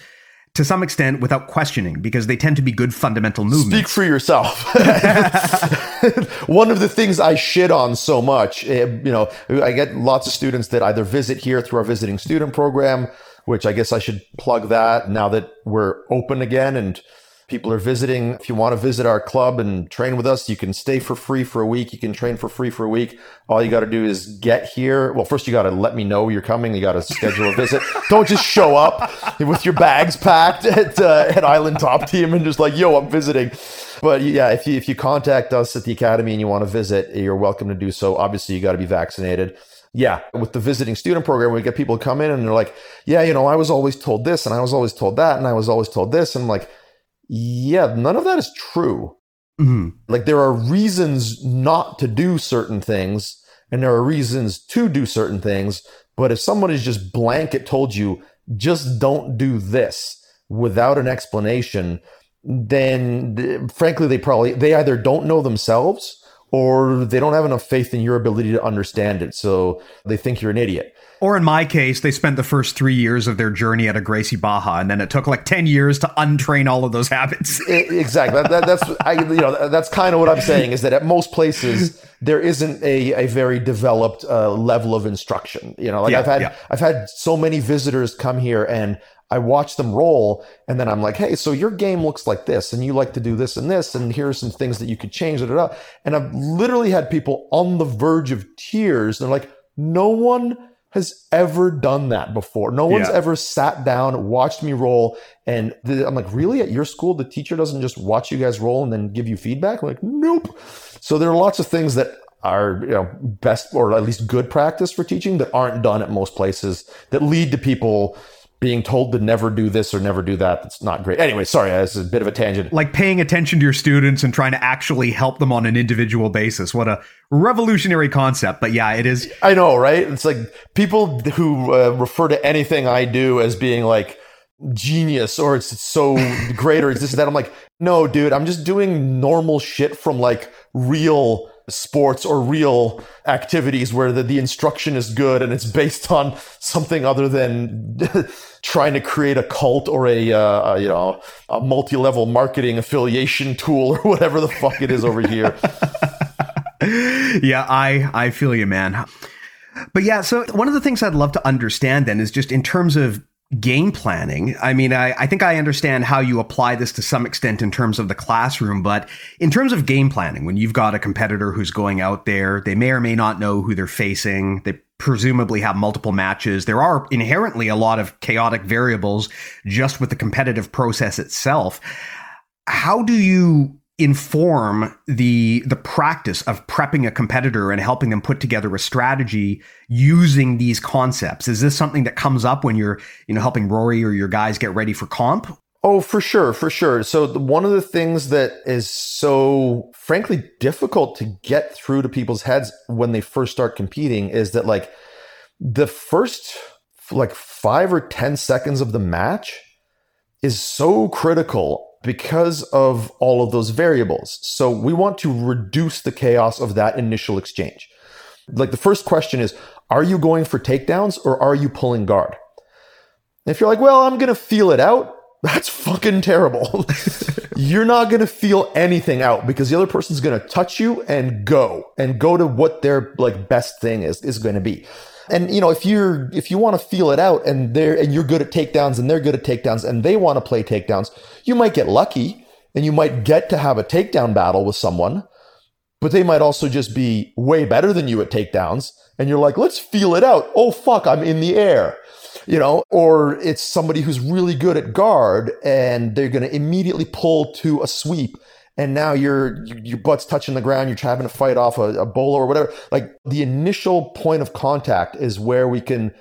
to some extent without questioning because they tend to be good fundamental movements. Speak for yourself. One of the things I shit on so much, I get lots of students that either visit here through our visiting student program, which I guess I should plug that now that we're open again and people are visiting. If you want to visit our club and train with us, you can stay for free for a week. You can train for free for a week. All you got to do is get here. Well, first you got to let me know you're coming. You got to schedule a visit. Don't just show up with your bags packed at Island Top Team and just like, yo, I'm visiting. But yeah, if you contact us at the academy and you want to visit, you're welcome to do so. Obviously, you got to be vaccinated. Yeah, with the visiting student program, we get people come in and they're like, yeah, I was always told this and I was always told that and I was always told this. And I'm like, yeah, none of that is true. Mm-hmm. Like there are reasons not to do certain things and there are reasons to do certain things. But if someone is just blanket told you, just don't do this without an explanation, then frankly, they either don't know themselves or they don't have enough faith in your ability to understand it. So they think you're an idiot. Or in my case, they spent the first 3 years of their journey at a Gracie Baja, and then it took like 10 years to untrain all of those habits. Exactly. That's kind of what I'm saying, is that at most places, there isn't a very developed level of instruction. I've had so many visitors come here and I watch them roll and then I'm like, hey, so your game looks like this and you like to do this and this, and here are some things that you could change. And I've literally had people on the verge of tears. And they're like, no one has ever done that before. No one's ever sat down, watched me roll. And I'm like, really? At your school, the teacher doesn't just watch you guys roll and then give you feedback? I'm like, nope. So there are lots of things that are best or at least good practice for teaching that aren't done at most places that lead to people being told to never do this or never do that. That's not great. Anyway, sorry, that's a bit of a tangent. Like paying attention to your students and trying to actually help them on an individual basis. What a revolutionary concept. But yeah, it is. I know, right? It's like people who refer to anything I do as being like genius or it's so great or it's this or that. I'm like, no, dude, I'm just doing normal shit from like real sports or real activities where the instruction is good and it's based on something other than trying to create a cult or a multi-level marketing affiliation tool or whatever the fuck it is over here. Yeah, I feel you, man. But yeah, so one of the things I'd love to understand then is just in terms of game planning. I mean, I think I understand how you apply this to some extent in terms of the classroom, but in terms of game planning, when you've got a competitor who's going out there, they may or may not know who they're facing. They presumably have multiple matches. There are inherently a lot of chaotic variables just with the competitive process itself. How do you inform the practice of prepping a competitor and helping them put together a strategy using these concepts? Is this something that comes up when you're helping Rory or your guys get ready for comp? Oh, for sure. So one of the things that is so frankly difficult to get through to people's heads when they first start competing is that like the first like 5 or 10 seconds of the match is so critical because of all of those variables. So we want to reduce the chaos of that initial exchange. Like the first question is, are you going for takedowns or are you pulling guard? And if you're like, well, I'm going to feel it out, that's fucking terrible. You're not going to feel anything out because the other person's going to touch you and go to what their like best thing is going to be. And if you want to feel it out and you're good at takedowns and they're good at takedowns and they want to play takedowns, you might get lucky and you might get to have a takedown battle with someone, but they might also just be way better than you at takedowns. And you're like, let's feel it out. Oh fuck, I'm in the air, or it's somebody who's really good at guard and they're going to immediately pull to a sweep. And now your butt's touching the ground. You're having to fight off a bolo or whatever. Like the initial point of contact is where we can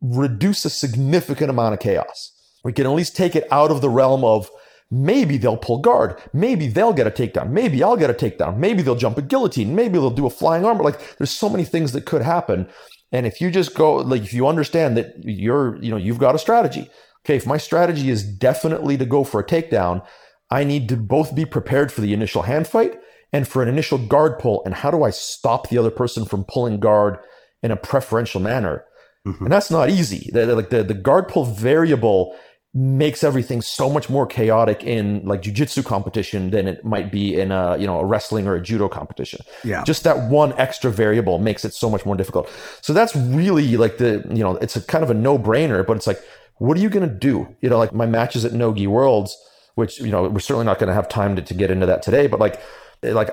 reduce a significant amount of chaos. We can at least take it out of the realm of maybe they'll pull guard. Maybe they'll get a takedown. Maybe I'll get a takedown. Maybe they'll jump a guillotine. Maybe they'll do a flying armbar. Like there's so many things that could happen. And if you just go, like if you understand that you've got a strategy. Okay, if my strategy is definitely to go for a takedown, I need to both be prepared for the initial hand fight and for an initial guard pull, and how do I stop the other person from pulling guard in a preferential manner? Mm-hmm. And that's not easy. The guard pull variable makes everything so much more chaotic in like jiu-jitsu competition than it might be in a wrestling or a judo competition. Yeah. Just that one extra variable makes it so much more difficult. So that's really like it's a kind of a no-brainer, but it's like, what are you going to do? Like my matches at No Gi Worlds, which, we're certainly not going to have time to get into that today, but like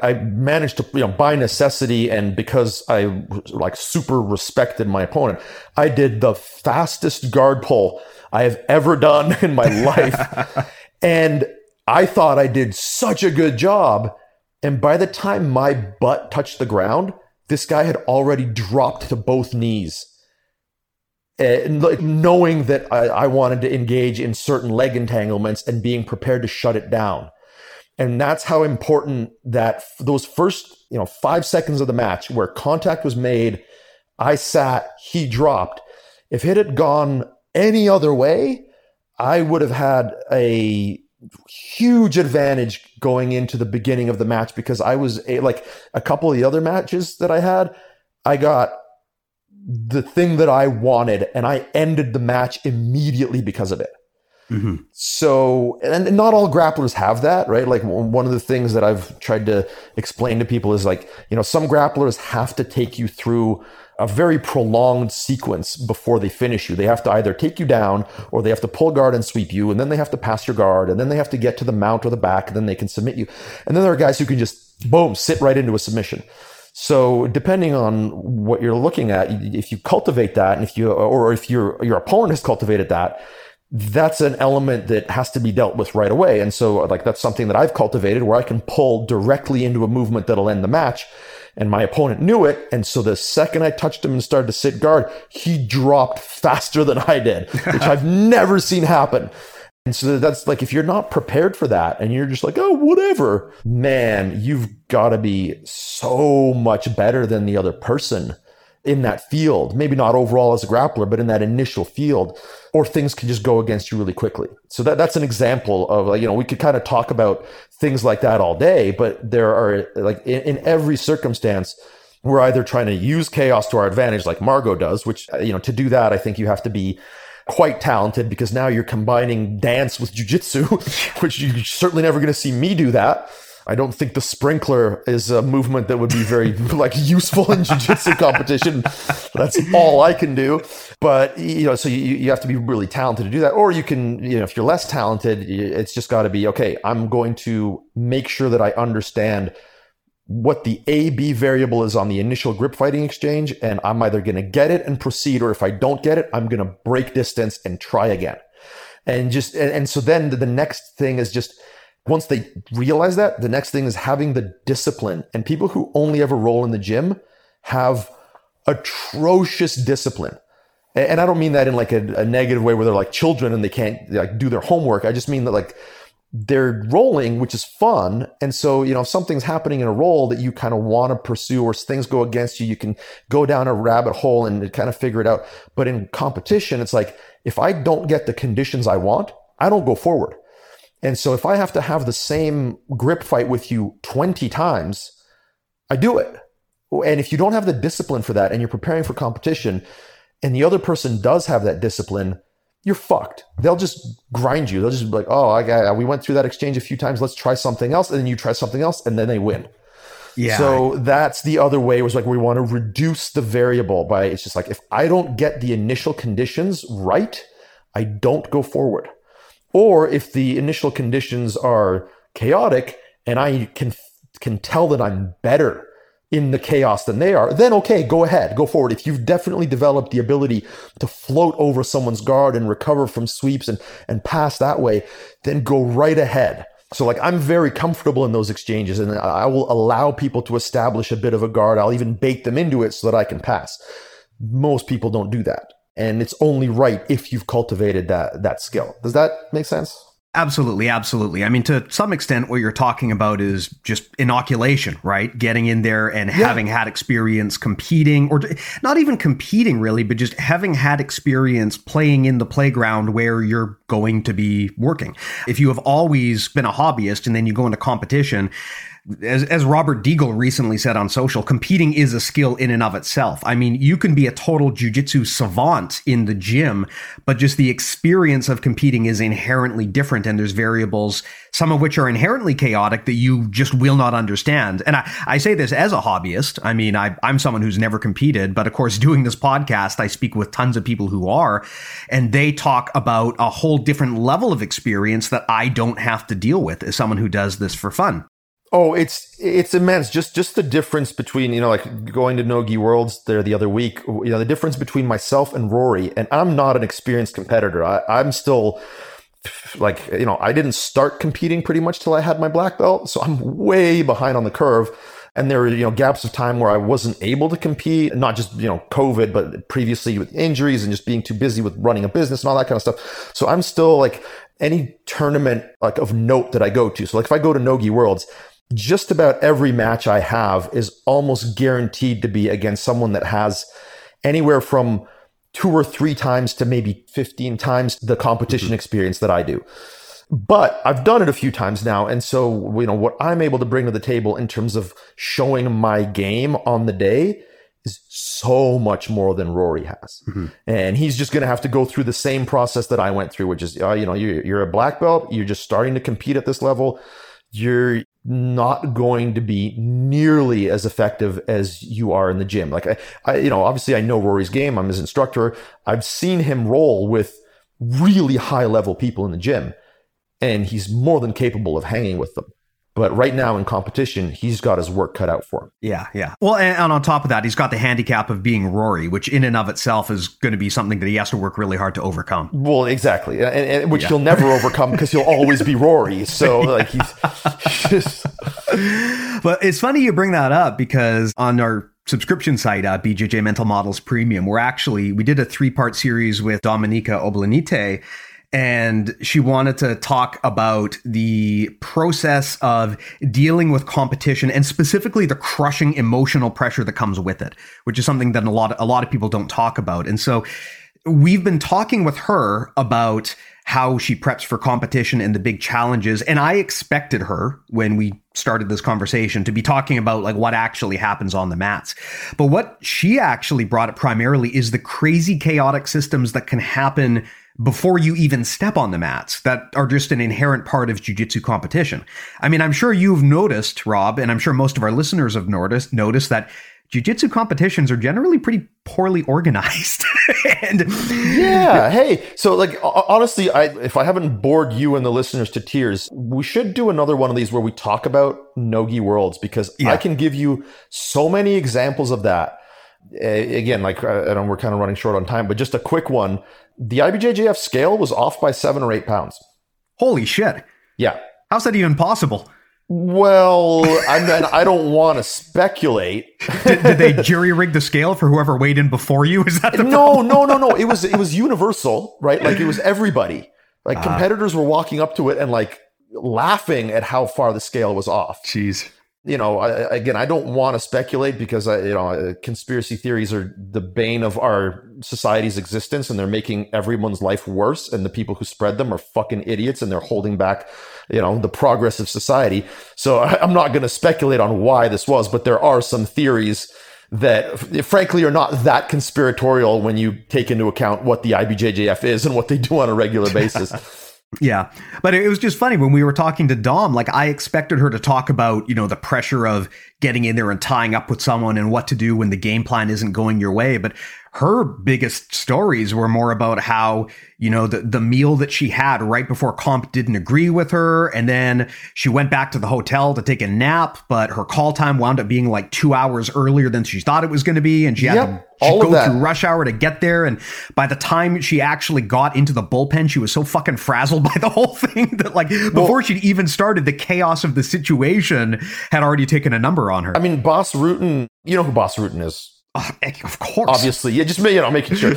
I managed to, by necessity and because I like super respected my opponent, I did the fastest guard pull I have ever done in my life. And I thought I did such a good job. And by the time my butt touched the ground, this guy had already dropped to both knees. And like, knowing that I wanted to engage in certain leg entanglements and being prepared to shut it down. And that's how important that those first, 5 seconds of the match where contact was made, I sat, he dropped. If it had gone any other way, I would have had a huge advantage going into the beginning of the match, because I was like a couple of the other matches that I had, I got the thing that I wanted and I ended the match immediately because of it. Mm-hmm. So, and not all grapplers have that, right? Like one of the things that I've tried to explain to people is like, some grapplers have to take you through a very prolonged sequence before they finish you. They have to either take you down or they have to pull guard and sweep you. And then they have to pass your guard. And then they have to get to the mount or the back. And then they can submit you. And then there are guys who can just boom, sit right into a submission. So depending on what you're looking at, if you cultivate that, and if your opponent has cultivated that, that's an element that has to be dealt with right away. And so like, that's something that I've cultivated where I can pull directly into a movement that'll end the match. And my opponent knew it. And so the second I touched him and started to sit guard, he dropped faster than I did, which I've never seen happen. And so that's like, if you're not prepared for that and you're just like, oh, whatever, man, you've got to be so much better than the other person in that field, maybe not overall as a grappler, but in that initial field, or things can just go against you really quickly. So that's an example of like, we could kind of talk about things like that all day, but there are like in every circumstance, we're either trying to use chaos to our advantage, like Margot does, which, to do that, I think you have to be quite talented, because now you're combining dance with jiu-jitsu, which you're certainly never going to see me do that. I don't think the sprinkler is a movement that would be very useful in jiu-jitsu competition. That's all I can do. But, so you have to be really talented to do that. Or you can, if you're less talented, it's just got to be, okay, I'm going to make sure that I understand what the A-B variable is on the initial grip fighting exchange. And I'm either going to get it and proceed, or if I don't get it, I'm going to break distance and try again. And so then the next thing is just, once they realize that, the next thing is having the discipline. And people who only ever roll in the gym have atrocious discipline. And I don't mean that in like a negative way where they're like children and they can't like do their homework. I just mean that like they're rolling, which is fun. And so, if something's happening in a roll that you kind of want to pursue, or things go against you, you can go down a rabbit hole and kind of figure it out. But in competition, it's like, if I don't get the conditions I want, I don't go forward. And so if I have to have the same grip fight with you 20 times, I do it. And if you don't have the discipline for that and you're preparing for competition and the other person does have that discipline, you're fucked. They'll just grind you. They'll just be like, oh, we went through that exchange a few times. Let's try something else. And then you try something else and then they win. Yeah. So that's the other way, was like, we want to reduce the variable by, it's just like, if I don't get the initial conditions right, I don't go forward. Or if the initial conditions are chaotic and I can tell that I'm better in the chaos than they are, then okay, go ahead, go forward. If you've definitely developed the ability to float over someone's guard and recover from sweeps and pass that way, then go right ahead. So like, I'm very comfortable in those exchanges and I will allow people to establish a bit of a guard. I'll even bait them into it so that I can pass. Most people don't do that. And it's only right if you've cultivated that skill. Does that make sense? Absolutely, absolutely. I mean, to some extent, what you're talking about is just inoculation, right? Getting in there and having had experience competing, or not even competing really, but just having had experience playing in the playground where you're going to be working. If you have always been a hobbyist and then you go into competition, as Robert Deagle recently said on social, competing is a skill in and of itself. I mean, you can be a total jiu-jitsu savant in the gym, but just the experience of competing is inherently different. And there's variables, some of which are inherently chaotic, that you just will not understand. And I say this as a hobbyist. I mean, I'm someone who's never competed, but of course, doing this podcast, I speak with tons of people who are, and they talk about a whole different level of experience that I don't have to deal with as someone who does this for fun. Oh, it's immense. Just the difference between, you know, like going to No Gi Worlds there the other week, you know, the difference between myself and Rory, and I'm not an experienced competitor. I'm still like, you know, I didn't start competing pretty much till I had my black belt. So I'm way behind on the curve. And there were, you know, gaps of time where I wasn't able to compete, not just, you know, COVID, but previously with injuries and just being too busy with running a business and all that kind of stuff. So I'm still like any tournament like of note that I go to. So like if I go to No Gi Worlds, just about every match I have is almost guaranteed to be against someone that has anywhere from 2 or 3 times to maybe 15 times the competition experience that I do. But I've done it a few times now. And so, you know, what I'm able to bring to the table in terms of showing my game on the day is so much more than Rory has. Mm-hmm. And he's just going to have to go through the same process that I went through, which is, you know, you're a black belt. You're just starting to compete at this level. You're not going to be nearly as effective as you are in the gym. Like I you know, obviously I know Rory's game. I'm his instructor. I've seen him roll with really high level people in the gym, and he's more than capable of hanging with them. But right now in competition, he's got his work cut out for him. Yeah, yeah. Well, and on top of that, he's got the handicap of being Rory, which in and of itself is going to be something that he has to work really hard to overcome. Well, exactly. And which he'll never overcome because he'll always be Rory. So like he's just... But it's funny you bring that up because on our subscription site, BJJ Mental Models Premium, we did a 3-part series with Dominika Oblenite. And she wanted to talk about the process of dealing with competition and specifically the crushing emotional pressure that comes with it, which is something that a lot of people don't talk about. And so we've been talking with her about how she preps for competition and the big challenges. And I expected her, when we started this conversation, to be talking about like what actually happens on the mats. But what she actually brought up primarily is the crazy chaotic systems that can happen before you even step on the mats that are just an inherent part of jiu-jitsu competition. I mean, I'm sure you've noticed, Rob, and I'm sure most of our listeners have noticed that jiu-jitsu competitions are generally pretty poorly organized. So like, honestly, if I haven't bored you and the listeners to tears, we should do another one of these where we talk about No Gi Worlds, because I can give you so many examples of that. Again, like, I know we're kind of running short on time, but just a quick one. The IBJJF scale was off by 7 or 8 pounds. Holy shit. Yeah. How's that even possible? Well, I mean, I don't want to speculate. Did they jury rig the scale for whoever weighed in before you? Is that the problem? No. It was universal, right? Like it was everybody. Like competitors were walking up to it and like laughing at how far the scale was off. Jeez. You know, I don't want to speculate because, conspiracy theories are the bane of our society's existence, and they're making everyone's life worse. And the people who spread them are fucking idiots, and they're holding back, you know, the progress of society. So I'm not going to speculate on why this was, but there are some theories that frankly are not that conspiratorial when you take into account what the IBJJF is and what they do on a regular basis. Yeah. But it was just funny when we were talking to Dom, like I expected her to talk about, you know, the pressure of getting in there and tying up with someone and what to do when the game plan isn't going your way. But her biggest stories were more about how, you know, the meal that she had right before comp didn't agree with her. And then she went back to the hotel to take a nap, but her call time wound up being like 2 hours earlier than she thought it was going to be. And she had to go through rush hour to get there. And by the time she actually got into the bullpen, she was so fucking frazzled by the whole thing that like before she'd even started, the chaos of the situation had already taken a number on her. I mean, Boss Rutan, you know who Boss Rutan is? Of course. Obviously. Yeah, just making sure.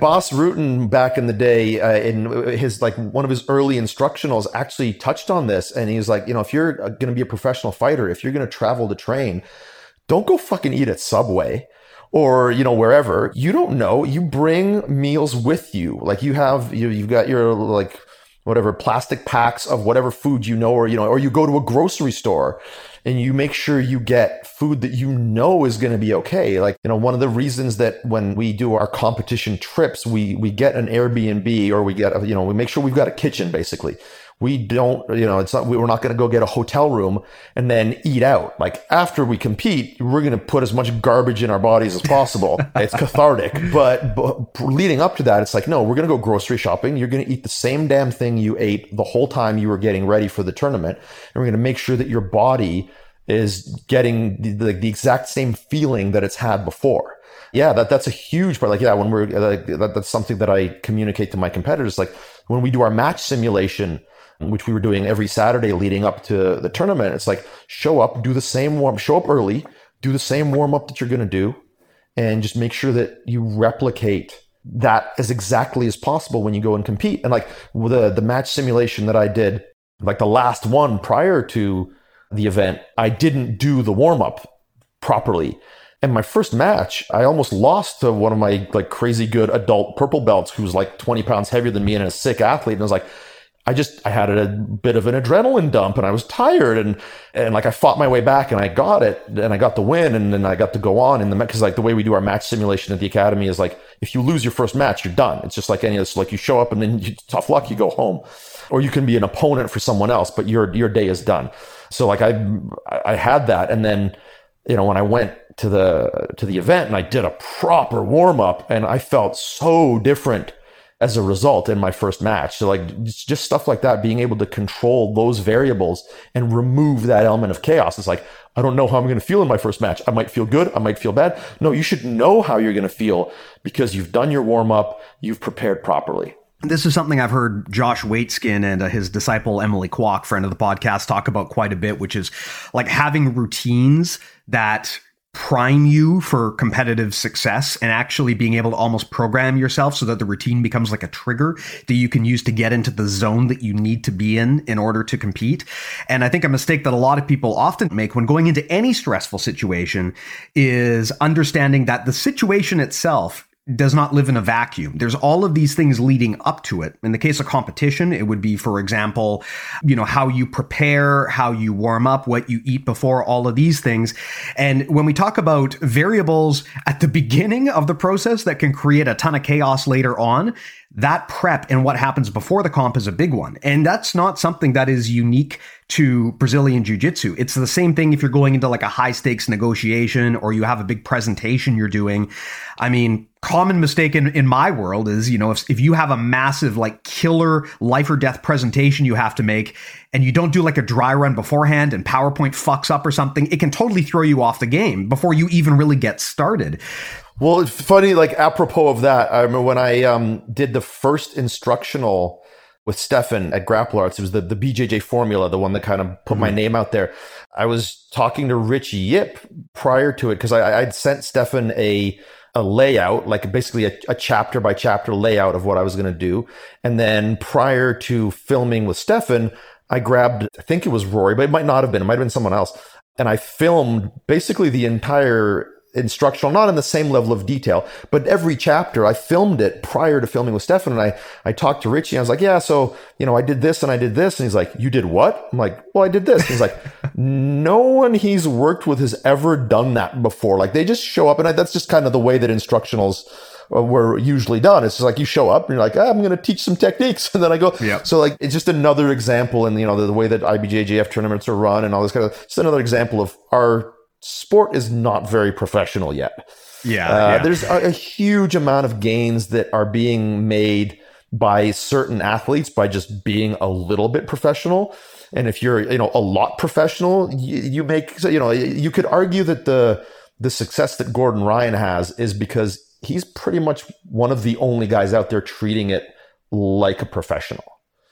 Boss Rutan back in the day, in his like one of his early instructionals actually touched on this. And he was like, you know, if you're going to be a professional fighter, if you're going to travel to train, don't go fucking eat at Subway or, you know, wherever. You don't know. You bring meals with you. Like you have, you've got your like whatever plastic packs of whatever food, you know, or you go to a grocery store. and you make sure you get food that you know is going to be okay. Like, you know, one of the reasons that when we do our competition trips, we get an Airbnb, or we get, you know, we make sure we've got a kitchen basically. We don't, you know, it's not, we're not going to go get a hotel room and then eat out. Like, after we compete, we're going to put as much garbage in our bodies as possible. It's cathartic. But leading up to that, it's like, no, we're going to go grocery shopping. You're going to eat the same damn thing you ate the whole time you were getting ready for the tournament. And we're going to make sure that your body is getting the exact same feeling that it's had before. Yeah, that's a huge part. Like, yeah, when we're like, that's something that I communicate to my competitors. Like, when we do our match simulation, which we were doing every Saturday leading up to the tournament, it's like, show up early, do the same warm up that you're going to do, and just make sure that you replicate that as exactly as possible when you go and compete. And like the match simulation that I did, like the last one prior to the event, I didn't do the warm up properly. And my first match, I almost lost to one of my like crazy good adult purple belts who's like 20 pounds heavier than me and a sick athlete. And I was like, I had a bit of an adrenaline dump and I was tired and like I fought my way back and I got it and I got the win, and then I got to go on in the match. Because like the way we do our match simulation at the academy is like, if you lose your first match, you're done. It's just like any of this, like you show up and then tough luck, you go home, or you can be an opponent for someone else, but your day is done. So like I had that. And then, you know, when I went to the event and I did a proper warm up, and I felt so different as a result in my first match. So like just stuff like that, being able to control those variables and remove that element of chaos. It's like, I don't know how I'm going to feel in my first match. I might feel good. I might feel bad. No, you should know how you're going to feel because you've done your warm up. You've prepared properly. This is something I've heard Josh Waitzkin and his disciple Emily Kwok, friend of the podcast, talk about quite a bit, which is like having routines that prime you for competitive success, and actually being able to almost program yourself so that the routine becomes like a trigger that you can use to get into the zone that you need to be in order to compete. And I think a mistake that a lot of people often make when going into any stressful situation is understanding that the situation itself does not live in a vacuum. There's all of these things leading up to it. In the case of competition, it would be, for example, you know, how you prepare, how you warm up, what you eat before, all of these things. And when we talk about variables at the beginning of the process that can create a ton of chaos later on, that prep and what happens before the comp is a big one. And that's not something that is unique to Brazilian Jiu-Jitsu. It's the same thing if you're going into like a high stakes negotiation or you have a big presentation you're doing. I mean, common mistake in my world is, you know, if you have a massive like killer life or death presentation you have to make and you don't do like a dry run beforehand and PowerPoint fucks up or something, it can totally throw you off the game before you even really get started. Well, it's funny, like apropos of that, I remember when I did the first instructional with Stefan at Grapple Arts, it was the BJJ formula, the one that kind of put my name out there. I was talking to Rich Yip prior to it because I'd sent Stefan a layout, like basically a chapter by chapter layout of what I was going to do. And then prior to filming with Stefan, I grabbed, I think it was Rory, but it might not have been, it might have been someone else. And I filmed basically the entire instructional, not in the same level of detail, but every chapter I filmed it prior to filming with Stefan. And I talked to Richie and I was like, yeah, so, you know, I did this and I did this. And he's like, you did what? I'm like, well, I did this. And he's like, no one he's worked with has ever done that before. Like they just show up. And that's just kind of the way that instructionals were usually done. It's just like you show up and you're like, I'm going to teach some techniques. And then I go. Yeah. So like, it's just another example. And you know, the way that IBJJF tournaments are run and all this kind of, it's another example of our sport is not very professional yet. Yeah. There's a huge amount of gains that are being made by certain athletes by just being a little bit professional. And if you're, you know, a lot professional, you make, you know, you could argue that the success that Gordon Ryan has is because he's pretty much one of the only guys out there treating it like a professional.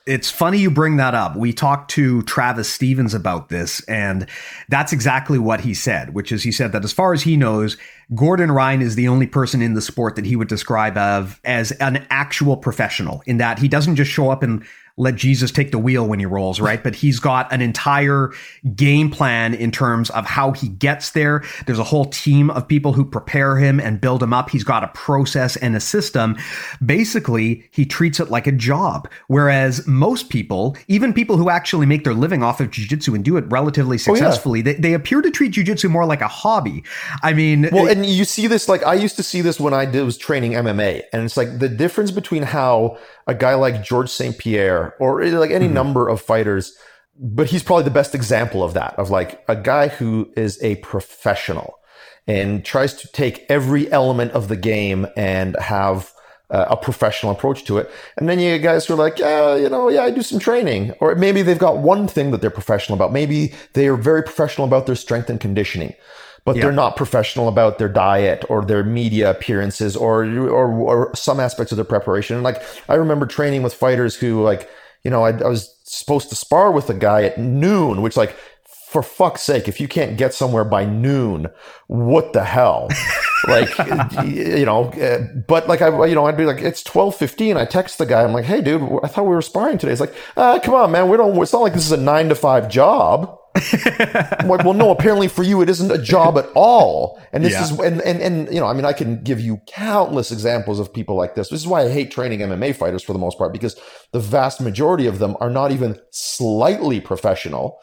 It's funny you bring that up. We talked to Travis Stevens about this, and that's exactly what he said, which is he said that as far as he knows, Gordon Ryan is the only person in the sport that he would describe as an actual professional, in that he doesn't just show up and let Jesus take the wheel when he rolls, right? But he's got an entire game plan in terms of how he gets there. There's a whole team of people who prepare him and build him up. He's got a process and a system. Basically, he treats it like a job. Whereas most people, even people who actually make their living off of jiu-jitsu and do it relatively successfully, they appear to treat jiu-jitsu more like a hobby. I mean... Well, and you see this, like, I used to see this when I was training MMA. And it's like the difference between how a guy like George St. Pierre or like any number of fighters, but he's probably the best example of that, of like a guy who is a professional and tries to take every element of the game and have a professional approach to it. And then you get guys who are like, I do some training. Or maybe they've got one thing that they're professional about. Maybe they are very professional about their strength and conditioning, but they're not professional about their diet or their media appearances or some aspects of their preparation. And like, I remember training with fighters who, like, you know, I was supposed to spar with a guy at noon, which, like, for fuck's sake, if you can't get somewhere by noon, what the hell? Like, you know, but like, I'd be like, it's 12:15. I text the guy. I'm like, hey, dude, I thought we were sparring today. He's like, come on, man. It's not like this is a 9-to-5 job. I'm like, well, no, apparently for you, it isn't a job at all. And this is, and, you know, I mean, I can give you countless examples of people like this. This is why I hate training MMA fighters for the most part, because the vast majority of them are not even slightly professional.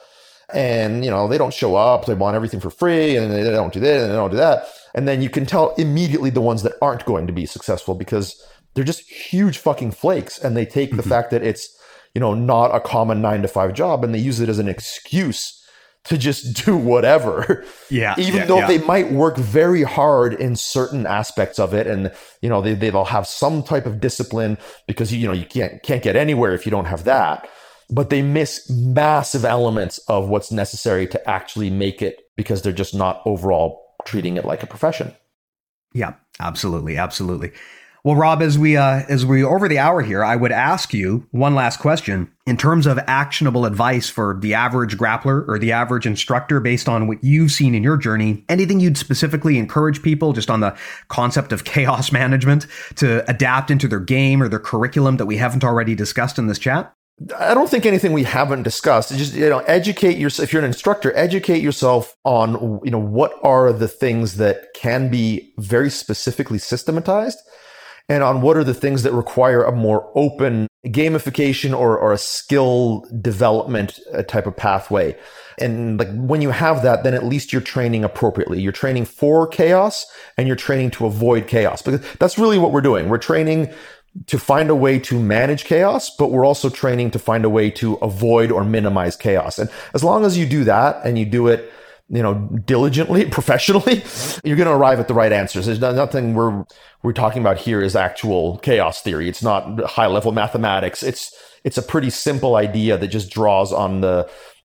And, you know, they don't show up. They want everything for free, and they don't do this and they don't do that. And then you can tell immediately the ones that aren't going to be successful, because they're just huge fucking flakes. And they take the fact that it's, you know, not a common 9-to-5 job, and they use it as an excuse to just do whatever. Even though they might work very hard in certain aspects of it. And, you know, they'll have some type of discipline, because, you know, you can't get anywhere if you don't have that. But they miss massive elements of what's necessary to actually make it, because they're just not overall treating it like a profession. Yeah, absolutely. Absolutely. Well, Rob, as we're over the hour here, I would ask you one last question in terms of actionable advice for the average grappler or the average instructor, based on what you've seen in your journey. Anything you'd specifically encourage people just on the concept of chaos management to adapt into their game or their curriculum that we haven't already discussed in this chat? I don't think anything we haven't discussed. Just, you know, educate yourself. If you're an instructor, educate yourself on, you know, what are the things that can be very specifically systematized, and on what are the things that require a more open gamification or a skill development type of pathway. And like, when you have that, then at least you're training appropriately. You're training for chaos, and you're training to avoid chaos, because that's really what we're doing. We're training to find a way to manage chaos, but we're also training to find a way to avoid or minimize chaos. And as long as you do that, and you do it, you know, diligently, professionally, you're going to arrive at the right answers. There's nothing we're talking about here is actual chaos theory. It's not high level mathematics. It's a pretty simple idea that just draws on the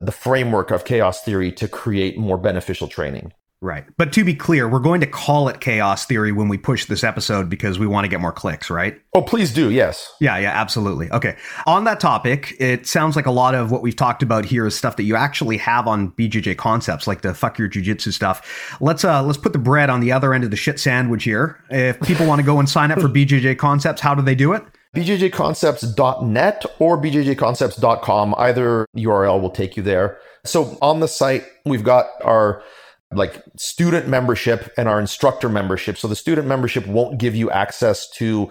framework of chaos theory to create more beneficial training. Right. But to be clear, we're going to call it chaos theory when we push this episode, because we want to get more clicks, right? Oh, please do. Yes. Yeah, absolutely. Okay. On that topic, it sounds like a lot of what we've talked about here is stuff that you actually have on BJJ Concepts, like the fuck your jiu-jitsu stuff. Let's put the bread on the other end of the shit sandwich here. If people want to go and sign up for BJJ Concepts, how do they do it? bjjconcepts.net or bjjconcepts.com. Either URL will take you there. So on the site, we've got our like student membership and our instructor membership. So the student membership won't give you access to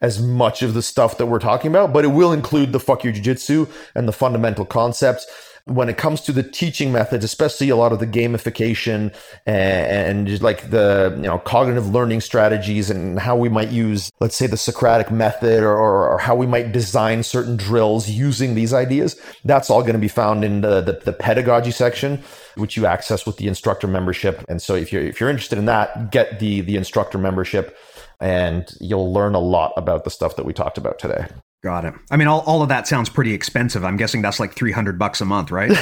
as much of the stuff that we're talking about, but it will include the fuck your jiu-jitsu and the fundamental concepts. When it comes to the teaching methods, especially a lot of the gamification and just like the, you know, cognitive learning strategies and how we might use, let's say, the Socratic method or how we might design certain drills using these ideas, that's all going to be found in the pedagogy section, which you access with the instructor membership. And so if you're interested in that, get the instructor membership, and you'll learn a lot about the stuff that we talked about today. Got it. I mean, all of that sounds pretty expensive. I'm guessing that's like $300 a month, right?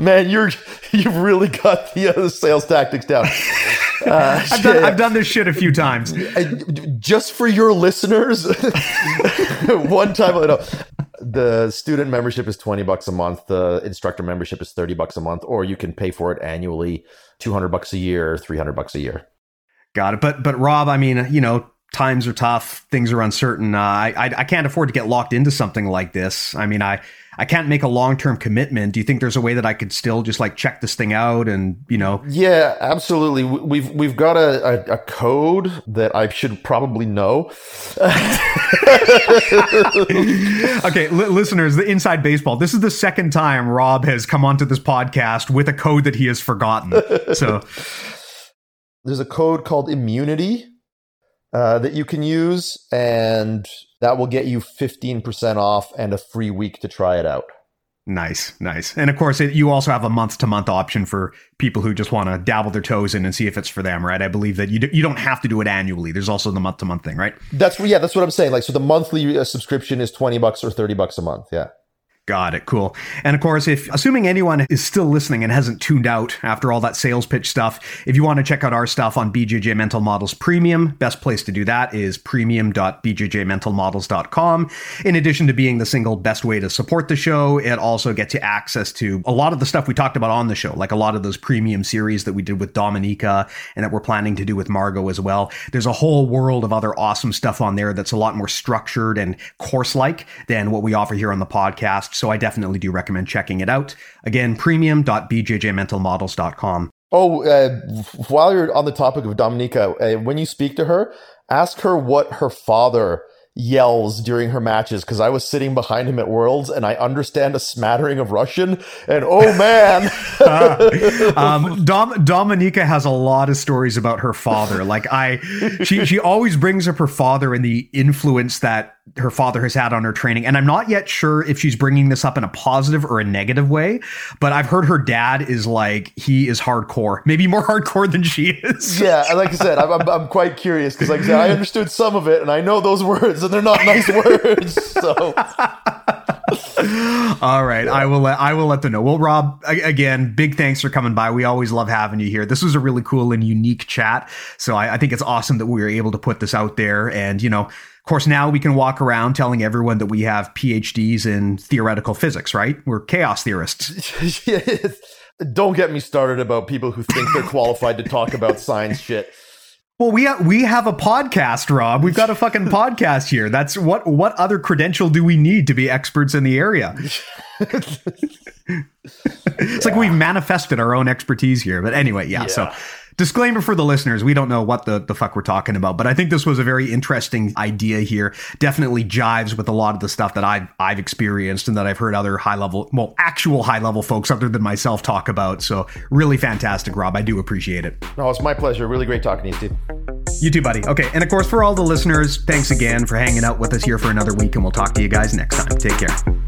Man, you've really got the sales tactics down. I've done this shit a few times. Just for your listeners, one time, the student membership is $20 a month. The instructor membership is $30 a month, or you can pay for it annually, $200 a year, $300 a year. Got it. But Rob, I mean, you know, times are tough, things are uncertain. I can't afford to get locked into something like this. I mean, I can't make a long-term commitment. Do you think there's a way that I could still just like check this thing out and, you know? Yeah, absolutely. We've got a code that I should probably know. Okay, listeners, the Inside Baseball. This is the second time Rob has come onto this podcast with a code that he has forgotten. So there's a code called immunity. That you can use, and that will get you 15% off and a free week to try it out. Nice. And of course, you also have a month-to-month option for people who just want to dabble their toes in and see if it's for them, right? I believe that you don't have to do it annually. There's also the month-to-month thing, right? That's what I'm saying. Like, so the monthly subscription is $20 or $30 a month. Yeah. Got it. Cool. And of course, assuming anyone is still listening and hasn't tuned out after all that sales pitch stuff, if you want to check out our stuff on BJJ Mental Models Premium, best place to do that is premium.bjjmentalmodels.com. In addition to being the single best way to support the show, it also gets you access to a lot of the stuff we talked about on the show, like a lot of those premium series that we did with Dominika and that we're planning to do with Margot as well. There's a whole world of other awesome stuff on there that's a lot more structured and course-like than what we offer here on the podcast. So I definitely do recommend checking it out. Again, premium.bjjmentalmodels.com. While you're on the topic of Dominika, when you speak to her, ask her what her father yells during her matches, because I was sitting behind him at Worlds and I understand a smattering of Russian, and oh man. Dominika has a lot of stories about her father. She always brings up her father and the influence that her father has had on her training. And I'm not yet sure if she's bringing this up in a positive or a negative way, but I've heard her dad is like, he is hardcore, maybe more hardcore than she is. Yeah. Like I said, I'm quite curious, because like I said, I understood some of it and I know those words and they're not nice words. So. All right. Yeah. I will let them know. Well, Rob, again, big thanks for coming by. We always love having you here. This was a really cool and unique chat. So I think it's awesome that we were able to put this out there. And, you know, of course, now we can walk around telling everyone that we have PhDs in theoretical physics, right? We're chaos theorists. Yes. Don't get me started about people who think they're qualified to talk about science shit. Well, we have a podcast, Rob. We've got a fucking podcast here. That's what other credential do we need to be experts in the area? It's like we've manifested our own expertise here. But anyway, yeah. So disclaimer for the listeners, we don't know what the fuck we're talking about, but I think this was a very interesting idea here. Definitely jives with a lot of the stuff that I've experienced and that I've heard other actual high level folks other than myself talk about. So really fantastic, Rob. I do appreciate it. No, it's my pleasure. Really great talking to you, Steve. You too, buddy. Okay. And of course, for all the listeners, thanks again for hanging out with us here for another week, and we'll talk to you guys next time. Take care.